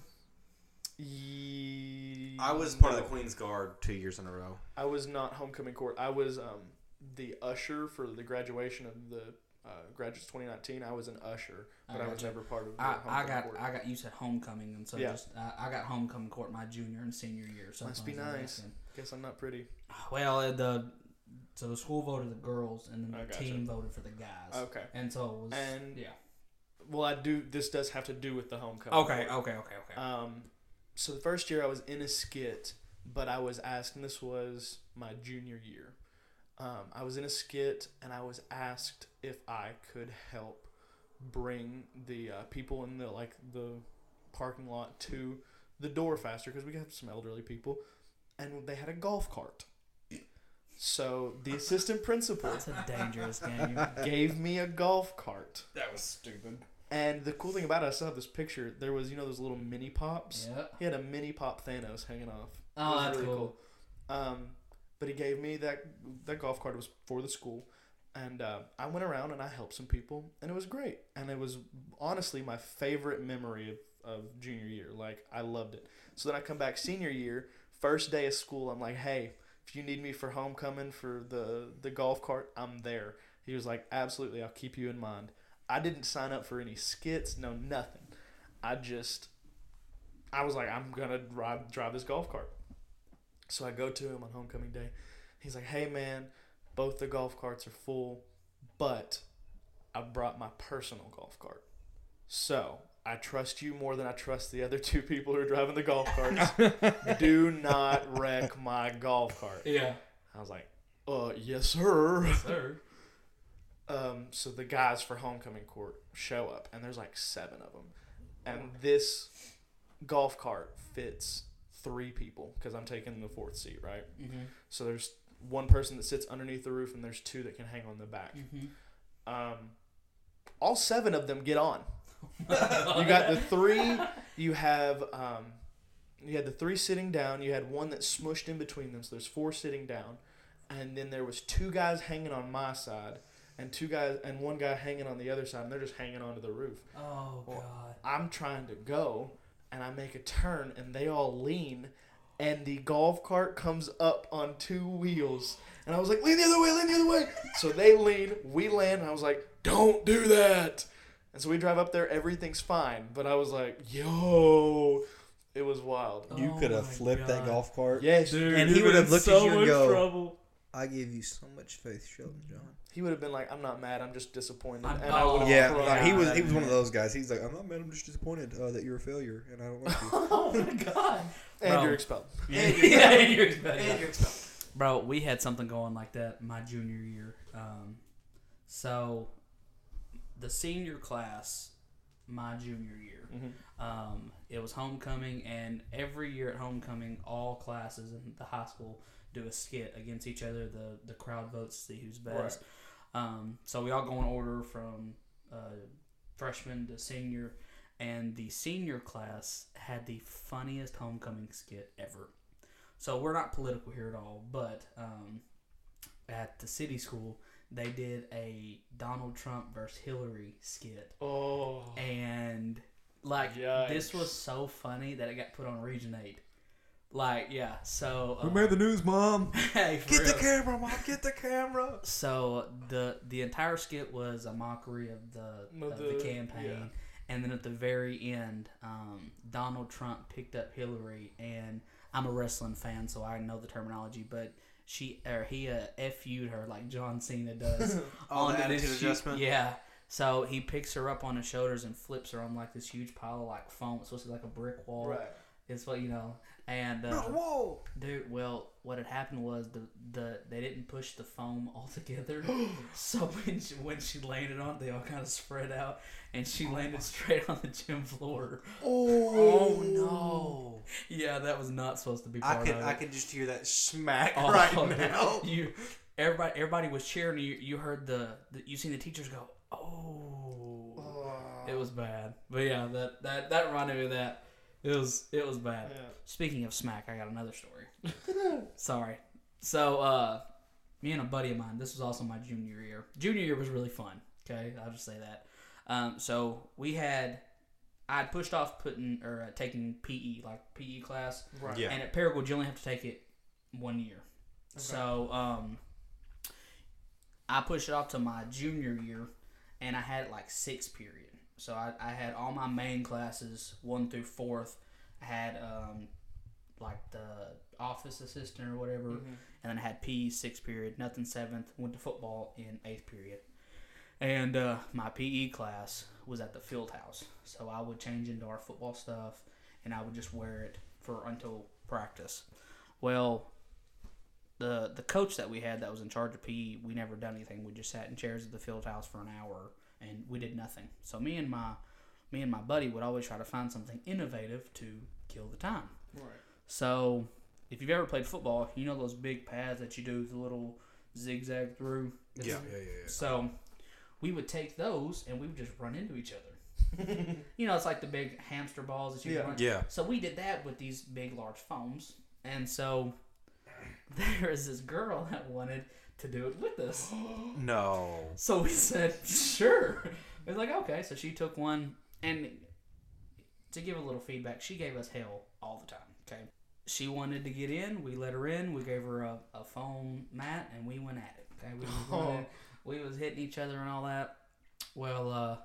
I was part of the Queen's Guard 2 years in a row. I was not homecoming court. I was the usher for the graduation of the graduates 2019. I was an usher, but I was never part of the homecoming court. You said homecoming, and so I got homecoming court my junior and senior year. Must be nice. Guess I'm not pretty. Well, so the school voted the girls, and then the team voted for the guys. Okay. And so it was Well, this does have to do with the homecoming. Okay. So the first year I was in a skit, but I was asked, and this was my junior year. I was in a skit, and I was asked if I could help bring the people in the parking lot to the door faster because we have some elderly people. and they had a golf cart. So the assistant principal That's a dangerous game. Gave me a golf cart. That was stupid. And the cool thing about it, I still have this picture. There was, you know, those little mini pops. Yeah. He had a mini pop Thanos hanging off. Oh, that's really cool. But he gave me that golf cart. It was for the school, and I went around and I helped some people, and it was great. And it was honestly my favorite memory of junior year. Like, I loved it. So then I come back senior year, first day of school. I'm like, hey, if you need me for homecoming for the golf cart, I'm there. He was like, absolutely, I'll keep you in mind. I didn't sign up for any skits, no nothing. I was like, I'm going to drive this golf cart. So I go to him on homecoming day. He's like, hey, man, both the golf carts are full, but I brought my personal golf cart. So I trust you more than I trust the other two people who are driving the golf carts. Do not wreck my golf cart. Yeah. I was like, yes, sir. Yes, sir. So the guys for homecoming court show up, and there's like 7 of them. And this golf cart fits 3 people because I'm taking the 4th seat, right? Mm-hmm. So there's one person that sits underneath the roof, and there's 2 that can hang on the back. Mm-hmm. All 7 of them get on. You got the 3. You had the 3 sitting down. You had one that smushed in between them, so there's 4 sitting down. And then there was 2 guys hanging on my side. And 2 guys and one guy hanging on the other side, and they're just hanging onto the roof. Oh, well, God. I'm trying to go, and I make a turn, and they all lean, and the golf cart comes up on 2 wheels. And I was like, lean the other way, lean the other way. So they lean, we land, and I was like, don't do that. And so we drive up there, everything's fine. But I was like, yo, it was wild. You could have flipped that golf cart. Yes, dude. And he would have looked at you and go, I give you so much faith, Sheldon John. He would have been like, I'm not mad, I'm just disappointed. He was one of those guys. He's like, I'm not mad, I'm just disappointed that you're a failure, and I don't like you. Oh, my God. And you're expelled. And you're expelled. And you're expelled. Bro, we had something going like that my junior year. So, the senior class, my junior year, mm-hmm. It was homecoming, and every year at homecoming, all classes in the high school do a skit against each other. The crowd votes to see who's best. Right. So we all go in order from freshman to senior, and the senior class had the funniest homecoming skit ever. So we're not political here at all, but at the city school, they did a Donald Trump versus Hillary skit. Oh. And like, yikes. This was so funny that it got put on Region 8. Like, yeah, so... Who made the news, Mom? Hey, get real. The camera, Mom! Get the camera! So, the entire skit was a mockery of the campaign. Yeah. And then at the very end, Donald Trump picked up Hillary, and I'm a wrestling fan, so I know the terminology, but he FU'd her like John Cena does. On the attitude adjustment? Yeah. So, he picks her up on his shoulders and flips her on like this huge pile of like foam. It's supposed to be like a brick wall. Right. It's what, you know... And whoa. Dude, well, what had happened was they didn't push the foam all together, so when she landed on, they all kind of spread out, and she landed straight on the gym floor. Oh no! Yeah, that was not supposed to be part of it. I could just hear that smack right now. Everybody was cheering. You heard you seen the teachers go, oh, it was bad. But yeah, that reminded me of that. It was bad. Yeah. Speaking of smack, I got another story. Sorry. So, me and a buddy of mine, this was also my junior year. Junior year was really fun, okay? I'll just say that. So, I'd pushed off taking PE, like PE class. Right. Yeah. And at Paragould, you only have to take it 1 year. Okay. So, I pushed it off to my junior year, and I had like 6th period. So I had all my main classes 1 through 4th. I had like the office assistant or whatever, mm-hmm. and then I had PE 6th period, nothing 7th. Went to football in 8th period, and my PE class was at the field house. So I would change into our football stuff, and I would just wear it until practice. Well, the coach that we had that was in charge of PE, we never done anything. We just sat in chairs at the field house for an hour. And we did nothing. So me and my buddy would always try to find something innovative to kill the time. Right. So if you've ever played football, you know those big paths that you do, the little zigzag through. Yeah. So we would take those and we would just run into each other. You know, it's like the big hamster balls that you can run. Yeah. So we did that with these big, large foams. And so there is this girl that wanted to do it with us. No. So we said, sure. It was like, okay. So she took one. And to give a little feedback, she gave us hell all the time. Okay. She wanted to get in. We let her in. We gave her a foam mat, and we went at it. Okay, we was hitting each other and all that. Well,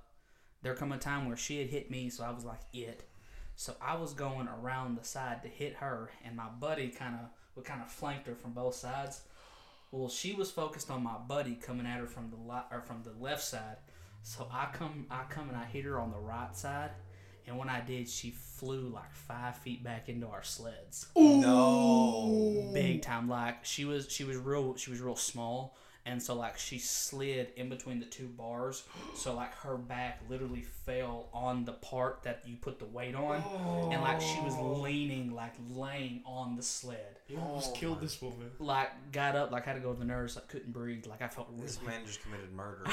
there come a time where she had hit me, so I was like, it. So I was going around the side to hit her, and my buddy kind of flanked her from both sides. Well, she was focused on my buddy coming at her from the left side. So I come and I hit her on the right side. And when I did, she flew like 5 feet back into our sleds. Ooh. No, big time! Like she was real small, and so like she slid in between the two bars. So like her back literally fell on the part that you put the weight on, and like she was laying on the sled. You almost killed this woman. Like got up, like had to go to the nurse, like couldn't breathe, like I felt. Really this man just committed murder.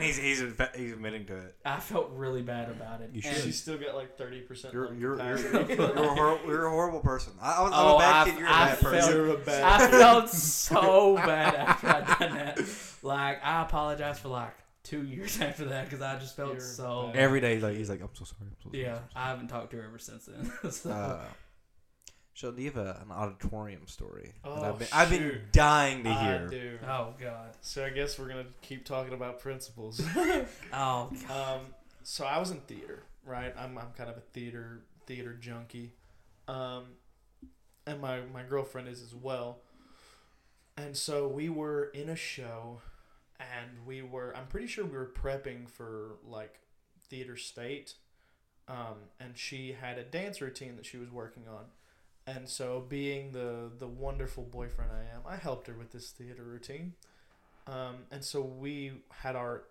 He's admitting to it. I felt really bad about it. You should. She still got like 30%. You're a horrible person. I'm a bad kid. You're a bad person. I felt so bad after I done that. Like I apologize for like 2 years after that because I just felt so. Bad. Every day, like he's like, I'm so sorry. I'm so sorry. Yeah, I haven't talked to her ever since then. So do you have an auditorium story? Oh, I've been dying to hear. I do. Oh, God. So I guess we're going to keep talking about principals. Oh, God. So I was in theater, right? I'm kind of a theater junkie. And my girlfriend is as well. And so we were in a show, and I'm pretty sure we were prepping for, like, theater state. And she had a dance routine that she was working on. And so, being the wonderful boyfriend I am, I helped her with this theater routine. And so we had our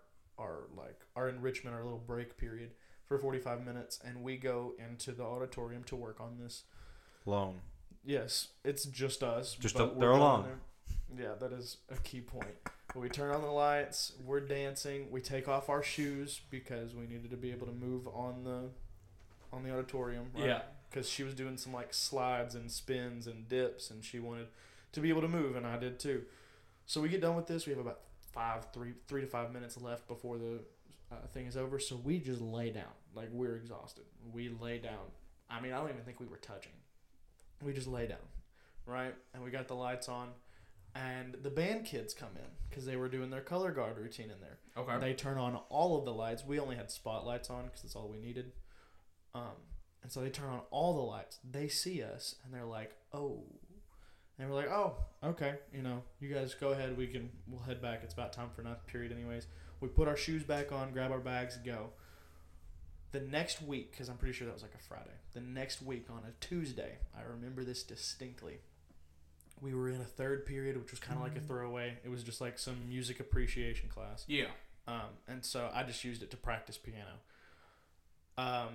enrichment, our little break period for 45 minutes, and we go into the auditorium to work on this. Alone. Yes, it's just us. They're alone. Yeah, that is a key point. But we turn on the lights. We're dancing. We take off our shoes because we needed to be able to move on the auditorium. Right? Yeah. Because she was doing some, like, slides and spins and dips, and she wanted to be able to move, and I did too. So we get done with this. We have about 3 to 5 minutes left before the thing is over, so we just lay down. Like, we're exhausted. We lay down. I mean, I don't even think we were touching. We just lay down, right? And we got the lights on, and the band kids come in because they were doing their color guard routine in there. Okay. They turn on all of the lights. We only had spotlights on because that's all we needed. And so they turn on all the lights. They see us, and they're like, oh. And we're like, oh, okay. You know, you guys go ahead. We'll head back. It's about time for another period anyways. We put our shoes back on, grab our bags, go. The next week, because I'm pretty sure that was like a Friday. The next week on a Tuesday, I remember this distinctly. We were in a third period, which was kind of like a throwaway. It was just like some music appreciation class. Yeah. And so I just used it to practice piano.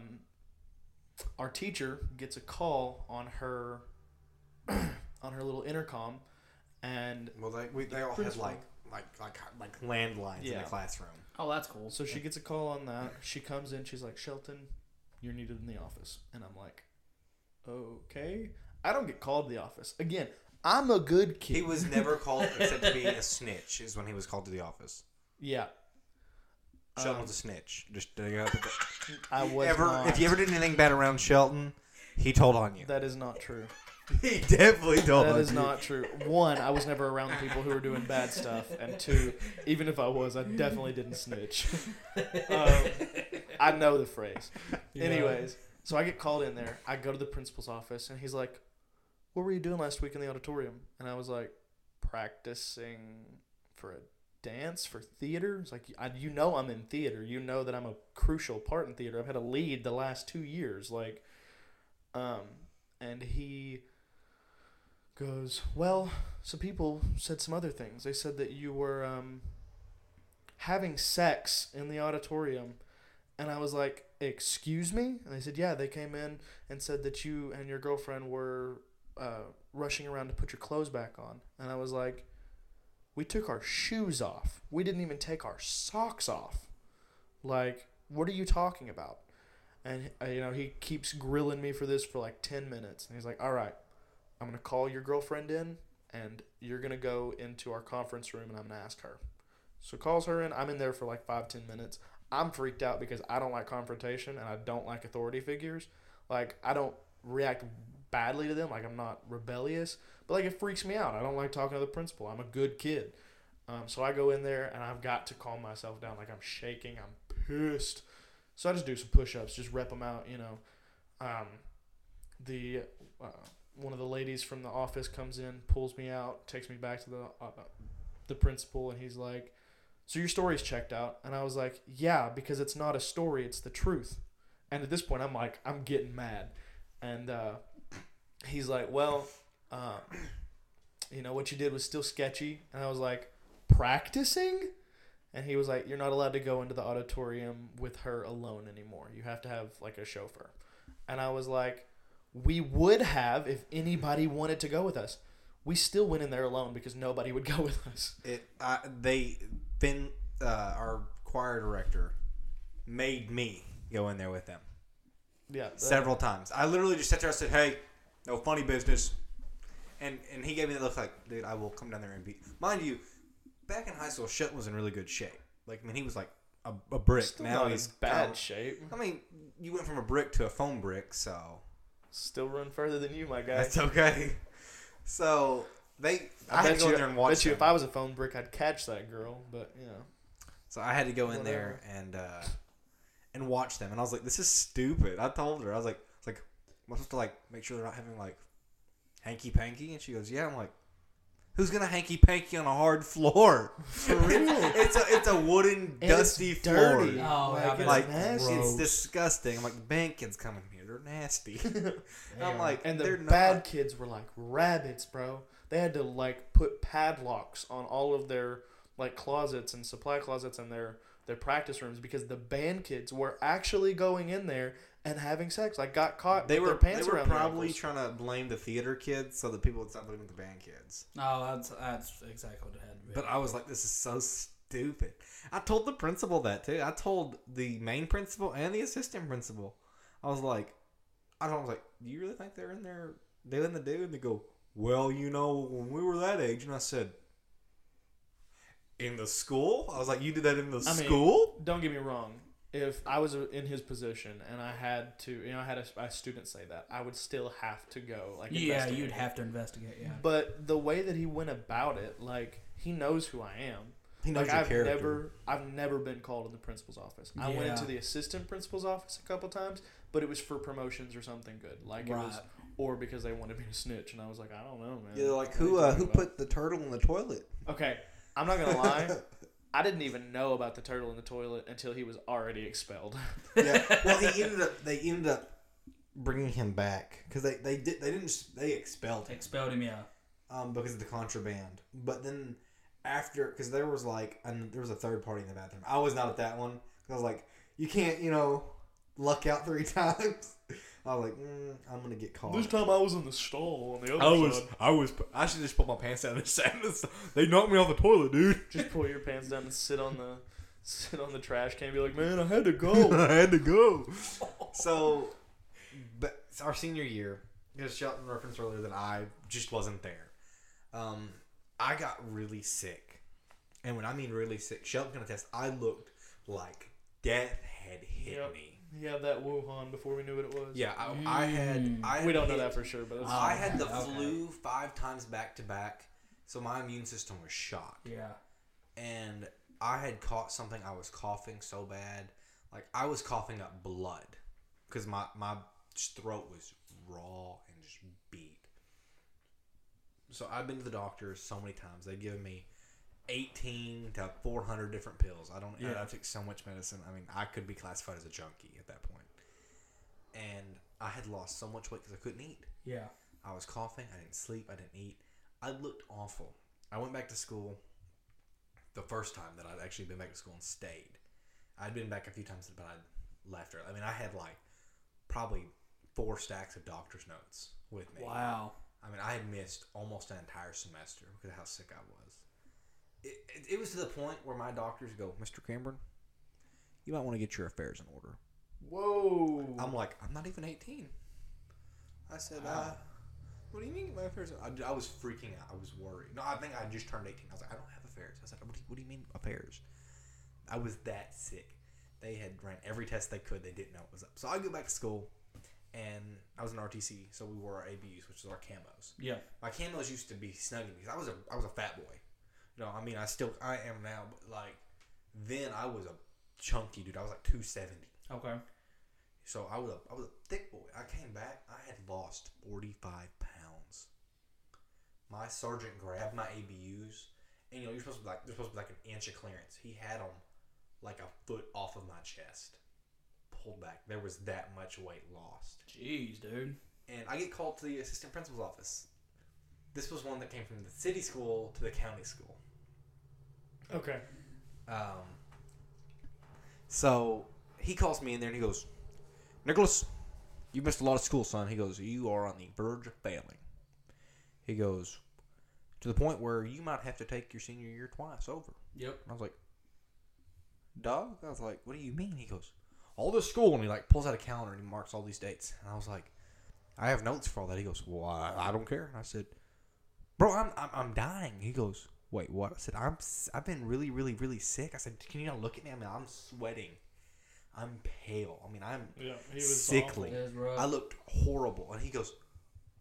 Our teacher gets a call on her little intercom, and well, they all had like landlines in the classroom. Oh, that's cool. So she gets a call on that. She comes in. She's like, Shelton, you're needed in the office, and I'm like, okay. I don't get called to the office again. I'm a good kid. He was never called except to be a snitch. Is when he was called to the office. Yeah. Shelton's a snitch. Just dig up. I was not. If you ever did anything bad around Shelton, he told on you. That is not true. He definitely told on you. That is not true. One, I was never around the people who were doing bad stuff. And two, even if I was, I definitely didn't snitch. I know the phrase. Yeah. Anyways, so I get called in there. I go to the principal's office, and he's like, what were you doing last week in the auditorium? And I was like, practicing for a dance for theater. It's like, you know, I'm in theater. You know that I'm a crucial part in theater. I've had a lead the last 2 years. Like, and he goes, well, some people said some other things. They said that you were having sex in the auditorium. And I was like, excuse me? And they said, yeah, they came in and said that you and your girlfriend were rushing around to put your clothes back on. And I was like, we took our shoes off. We didn't even take our socks off. Like, what are you talking about? And, you know, he keeps grilling me for this for like 10 minutes. And he's like, all right, I'm going to call your girlfriend in, and you're going to go into our conference room, and I'm going to ask her. So calls her in. I'm in there for like 5-10 minutes. I'm freaked out because I don't like confrontation, and I don't like authority figures. Like, I don't react badly to them. Like, I'm not rebellious. But, like, it freaks me out. I don't like talking to the principal. I'm a good kid. So I go in there, and I've got to calm myself down. Like, I'm shaking. I'm pissed. So I just do some push-ups, just rep them out, you know. One of the ladies from the office comes in, pulls me out, takes me back to the principal, and he's like, so your story's checked out. And I was like, yeah, because it's not a story, it's the truth. And at this point, I'm like, I'm getting mad. And he's like, well, you know, what you did was still sketchy. And I was like, practicing? And he was like, you're not allowed to go into the auditorium with her alone anymore. You have to have, like, a chauffeur. And I was like, we would have if anybody wanted to go with us. We still went in there alone because nobody would go with us. Our choir director made me go in there with them. Yeah. Several times. I literally just sat there and said, hey, no funny business. And he gave me that look like, dude, I will come down there and beat. Mind you, back in high school, Shelton was in really good shape. Like, I mean, he was like a brick. Still now he's bad shape. I mean, you went from a brick to a foam brick, so. Still run further than you, my guy. That's okay. So, I had to go in there and watch. I bet you if I was a foam brick, I'd catch that girl, but, you know. So, I had to go in there and watch them. And I was like, this is stupid. I told her. I was like, I'm supposed to, like, make sure they're not having, like, hanky-panky. And she goes, yeah. I'm like, who's gonna hanky panky on a hard floor? For real, it's a wooden dusty floor. Dirty. Oh, like it's disgusting. I'm like, the band kids coming here, they're nasty. I'm like, and the bad kids were like rabbits, bro. They had to like put padlocks on all of their like closets and supply closets and their practice rooms because the band kids were actually going in there and having sex. Like got caught. They were probably trying to blame the theater kids so that people would stop blaming the band kids. No, that's exactly what it had to be. But I was like, this is so stupid. I told the principal that too. I told the main principal and the assistant principal. I was like, do you really think they're in there doing the dude? And they go, well, you know, when we were that age, and I said, in the school? I was like, you did that in the school? Don't get me wrong. If I was in his position and I had to, you know, I had a student say that, I would still have to go. Like, yeah, you'd have to investigate, yeah. But the way that he went about it, like, he knows who I am. He knows your character. I've never been called in the principal's office. Yeah. I went into the assistant principal's office a couple times, but it was for promotions or something good. Like, right. It was, or because they wanted me to snitch, and I was like, I don't know, man. Yeah, like, who put the turtle in the toilet? Okay. I'm not going to lie. I didn't even know about the turtle in the toilet until he was already expelled. Yeah. Well, they ended up bringing him back because they expelled him. Expelled him, yeah. Because of the contraband. But then after, because there was a third party in the bathroom. I was not at that one. I was like, you can't, you know, luck out 3 times. I was like, I'm going to get caught. This time I was in the stall on the other side. I should just pull my pants down and sit in the stall. They knocked me off the toilet, dude. Just pull your pants down and sit on the trash can and be like, man, I had to go. I had to go. So, but our senior year, because Shelton referenced earlier that I just wasn't there. I got really sick. And when I mean really sick, Shelton can attest, I looked like death had hit me. Yeah, that Wuhan before we knew what it was. Yeah, I had. We don't know that for sure, but I had the flu 5 times back to back, so my immune system was shot. Yeah, and I had caught something. I was coughing so bad, like I was coughing up blood because my throat was raw and just beat. So I've been to the doctor so many times. They've given me 18 to 400 different pills. I don't. Yeah. I took so much medicine. I mean, I could be classified as a junkie at that point. And I had lost so much weight because I couldn't eat. Yeah. I was coughing. I didn't sleep. I didn't eat. I looked awful. I went back to school. The first time that I'd actually been back to school and stayed, I'd been back a few times, but I left early. I mean, I had like probably 4 stacks of doctor's notes with me. Wow. I mean, I had missed almost an entire semester because of how sick I was. It was to the point where my doctors go, Mr. Cameron, you might want to get your affairs in order. Whoa. I'm like, I'm not even 18. I said, what do you mean my affairs? I was freaking out. I was worried. No, I think I just turned 18. I was like, I don't have affairs. I said, what do you mean affairs? I was that sick. They had ran every test they could. They didn't know what was up. So I go back to school, and I was in RTC, so we wore our ABUs, which is our camos. Yeah. My camos used to be snuggy because I was a fat boy. You know, I mean, I am now, but like then I was a chunky dude. I was like 270. Okay. So I was a thick boy. I came back. I had lost 45 pounds. My sergeant grabbed my ABUs, and you know you're supposed to be like an inch of clearance. He had them like a foot off of my chest, pulled back. There was that much weight lost. Jeez, dude. And I get called to the assistant principal's office. This was one that came from the city school to the county school. Okay. So he calls me in there and he goes, Nicholas, you missed a lot of school, son. He goes, you are on the verge of failing. He goes, to the point where you might have to take your senior year twice over. Yep. And I was like, dog? I was like, what do you mean? He goes, all this school. And he like pulls out a calendar and he marks all these dates. And I was like, I have notes for all that. He goes, well, I don't care. And I said, bro, I'm dying. He goes, wait, what? I said, I've been really, really, really sick. I said, can you not look at me? I mean, I'm sweating. I'm pale. I mean, he was sickly. I looked horrible. And he goes,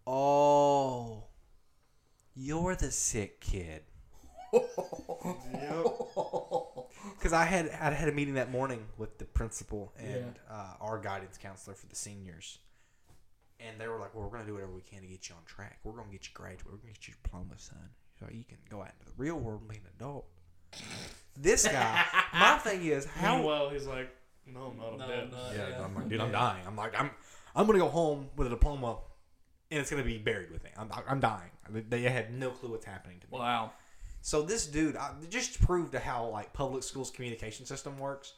oh, you're the sick kid. Because I had a meeting that morning with the principal and our guidance counselor for the seniors, and they were like, well, we're going to do whatever we can to get you on track. We're going to get you graduated. We're going to get you your diploma, son, so you can go out into the real world and be an adult. This guy, my thing is, how well he's like, no, I'm not a bad. Yeah, I'm like, dude, I'm dying. I'm like, I'm going to go home with a diploma, and it's going to be buried with me. I'm dying. They had no clue what's happening to me. Wow. So this dude, just to prove to how like public school's communication system works,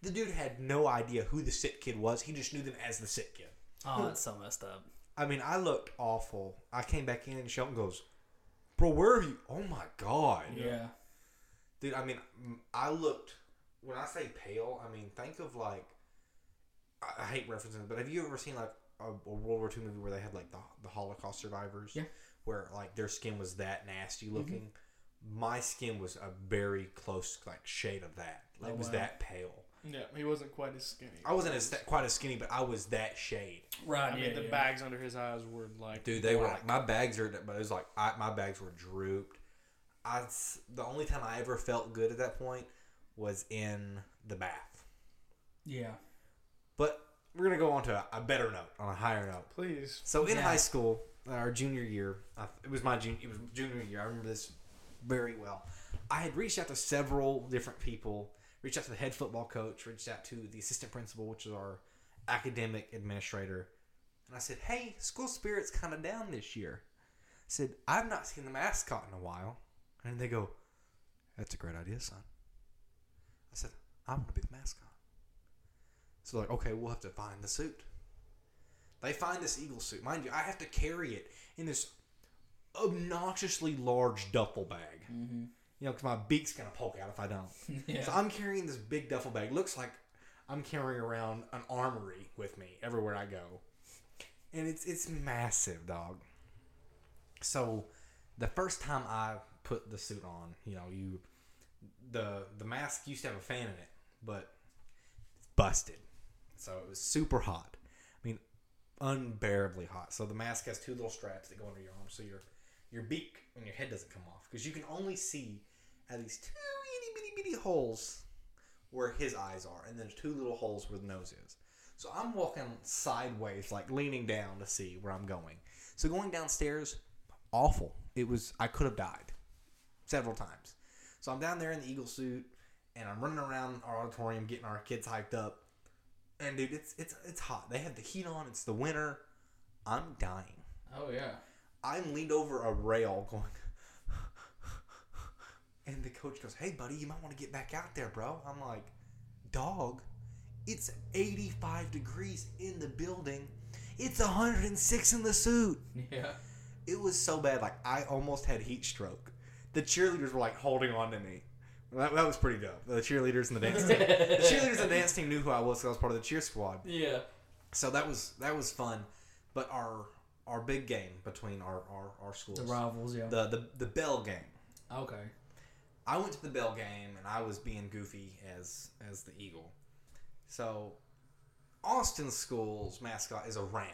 the dude had no idea who the sick kid was. He just knew them as the sick kid. Oh, that's so messed up. I mean, I looked awful. I came back in and Shelton goes, bro, where are you? Oh, my God. Yeah. Dude, I mean, I looked, when I say pale, I mean, think of like, I hate referencing it, but have you ever seen like a World War II movie where they had like the Holocaust survivors? Yeah. Where like their skin was that nasty looking. Mm-hmm. My skin was a very close like shade of that. Like, it was that pale. Yeah, he wasn't quite as skinny. I wasn't quite as skinny, but I was that shade. Right. I mean, the bags under his eyes were like. Dude, they were like my bags are. But it was like my bags were drooped. The only time I ever felt good at that point was in the bath. Yeah. But we're gonna go on to a better note, on a higher note, please. So in high school, our junior year, it was junior year. I remember this very well. I had reached out to several different people, reached out to the head football coach, reached out to the assistant principal, which is our academic administrator. And I said, hey, school spirit's kind of down this year. I said, I've not seen the mascot in a while. And they go, that's a great idea, son. I said, I'm going to be the mascot. So they're like, okay, we'll have to find the suit. They find this eagle suit. Mind you, I have to carry it in this obnoxiously large duffel bag. Mm-hmm. You know, because my beak's going to poke out if I don't. Yeah. So I'm carrying this big duffel bag. Looks like I'm carrying around an armory with me everywhere I go. And it's massive, dog. So the first time I put the suit on, you know, the mask used to have a fan in it, but it's busted. So it was super hot. I mean, unbearably hot. So the mask has two little straps that go under your arm, so your beak and your head doesn't come off, because you can only see at least two itty bitty bitty holes where his eyes are, and then two little holes where the nose is. So I'm walking sideways, like leaning down to see where I'm going. So going downstairs, awful. It was, I could have died several times. So I'm down there in the eagle suit, and I'm running around our auditorium getting our kids hyped up. And dude, it's hot. They have the heat on. It's the winter. I'm dying. Oh yeah. I'm leaned over a rail going, and the coach goes, hey, buddy, you might want to get back out there, bro. I'm like, dog, it's 85 degrees in the building. It's 106 in the suit. Yeah. It was so bad. Like, I almost had heat stroke. The cheerleaders were, like, holding on to me. That was pretty dope. The cheerleaders and the dance team. The cheerleaders and the dance team knew who I was because I was part of the cheer squad. Yeah. So that was fun. But our big game between our schools. The rivals, yeah. The bell game. Okay. I went to the bell game, and I was being goofy as the eagle. So, Austin School's mascot is a ram.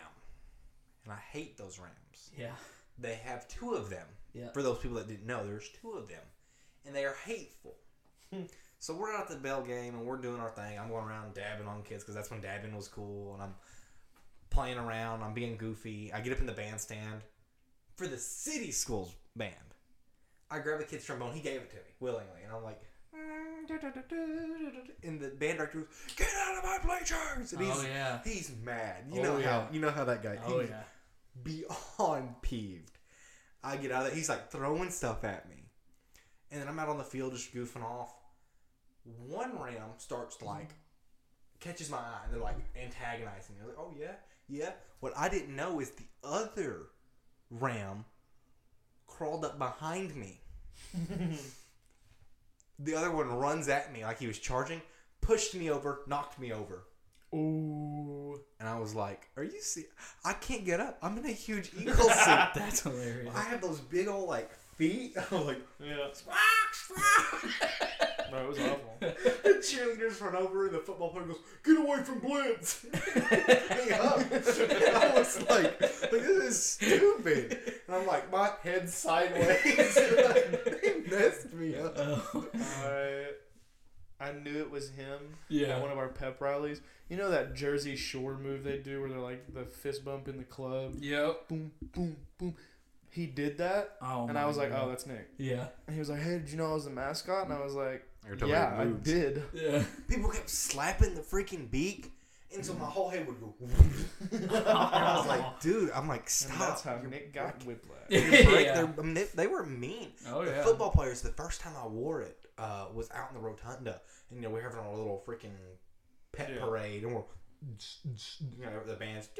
And I hate those rams. Yeah. They have two of them. Yeah. For those people that didn't know, there's two of them. And they are hateful. So we're out at the bell game, and we're doing our thing. I'm going around dabbing on kids, because that's when dabbing was cool. And I'm playing around. I'm being goofy. I get up in the bandstand for the city school's band. I grab a kid's trombone. He gave it to me willingly. And I'm like, and the band director goes, "Get out of my bleachers!" And he's mad. You know how that guy. Oh, he's beyond peeved. I get out of there. He's like throwing stuff at me. And then I'm out on the field just goofing off. One ram starts like, catches my eye. And they're like antagonizing me. I was like, oh yeah, yeah. What I didn't know is the other ram crawled up behind me. The other one runs at me like he was charging, pushed me over, knocked me over. Ooh. And I was like, are you serious? I can't get up. I'm in a huge eagle suit. That's hilarious. I have those big old like feet. I was like, yeah. No, it was awful. The cheerleaders run over and the football player goes, "Get away from Blitz." Hey, up. And I was like, this is stupid. And I'm like, my head sideways. Like, they messed me up. I knew it was him at one of our pep rallies. You know that Jersey Shore move they do where they're like the fist bump in the club? Yep. Boom, boom, boom. He did that, and I was like, "Oh, that's Nick." Yeah. And he was like, "Hey, did you know I was the mascot?" And I was like, "Yeah, I did." Yeah. People kept slapping the freaking beak, and so my whole head would go. And I was like, "Dude, I'm like, stop." And that's how Nick got whiplash. They were mean. Oh yeah. The football players. The first time I wore it was out in the rotunda, and we're having our little freaking pet parade, and we're the bands.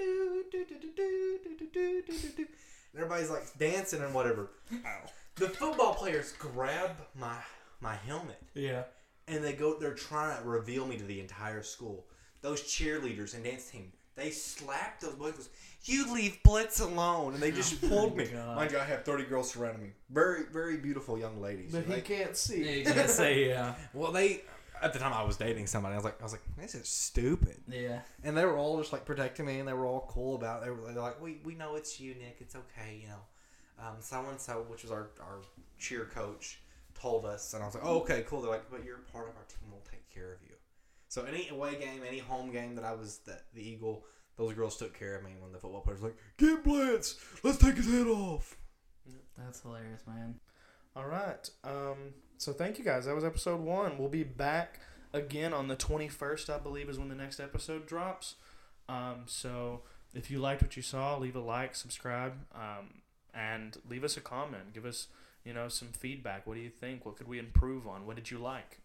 And everybody's like dancing and whatever. Ow. The football players grab my helmet. Yeah. And they're trying to reveal me to the entire school. Those cheerleaders and dance team, they slapped those boys. You leave Blitz alone. And they just pulled me. God. Mind you, I have 30 girls surrounding me. Very, very beautiful young ladies. But he can't see. Yeah, he can't see, yeah. Well, at the time I was dating somebody, I was like, this is stupid. Yeah. And they were all just like protecting me, and they were all cool about it. They're like, we know it's you, Nick. It's okay, So and so, which was our cheer coach, told us, and I was like, oh, okay, cool. They're like, but you're part of our team. We'll take care of you. So any away game, any home game that I was the eagle, those girls took care of me. When the football players were like, get Blitz, let's take his head off. That's hilarious, man. All right. So thank you guys. That was episode 1. We'll be back again on the 21st, I believe, is when the next episode drops. So if you liked what you saw, leave a like, subscribe, and leave us a comment. Give us, some feedback. What do you think? What could we improve on? What did you like?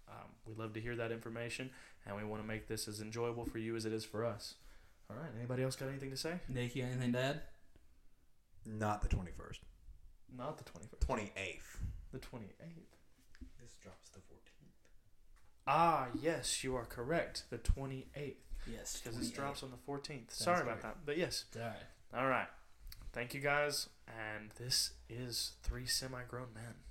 We'd love to hear that information, and we want to make this as enjoyable for you as it is for us. All right. Anybody else got anything to say? Nick, you got anything to add? Not the 21st. Not the 21st. 28th. The 28th. This drops the 14th. Ah, yes, you are correct. The 28th. Yes, because this drops on the 14th. Sorry about that, but yes. All right. Thank you guys, and this is 3 Semi-Grown Men.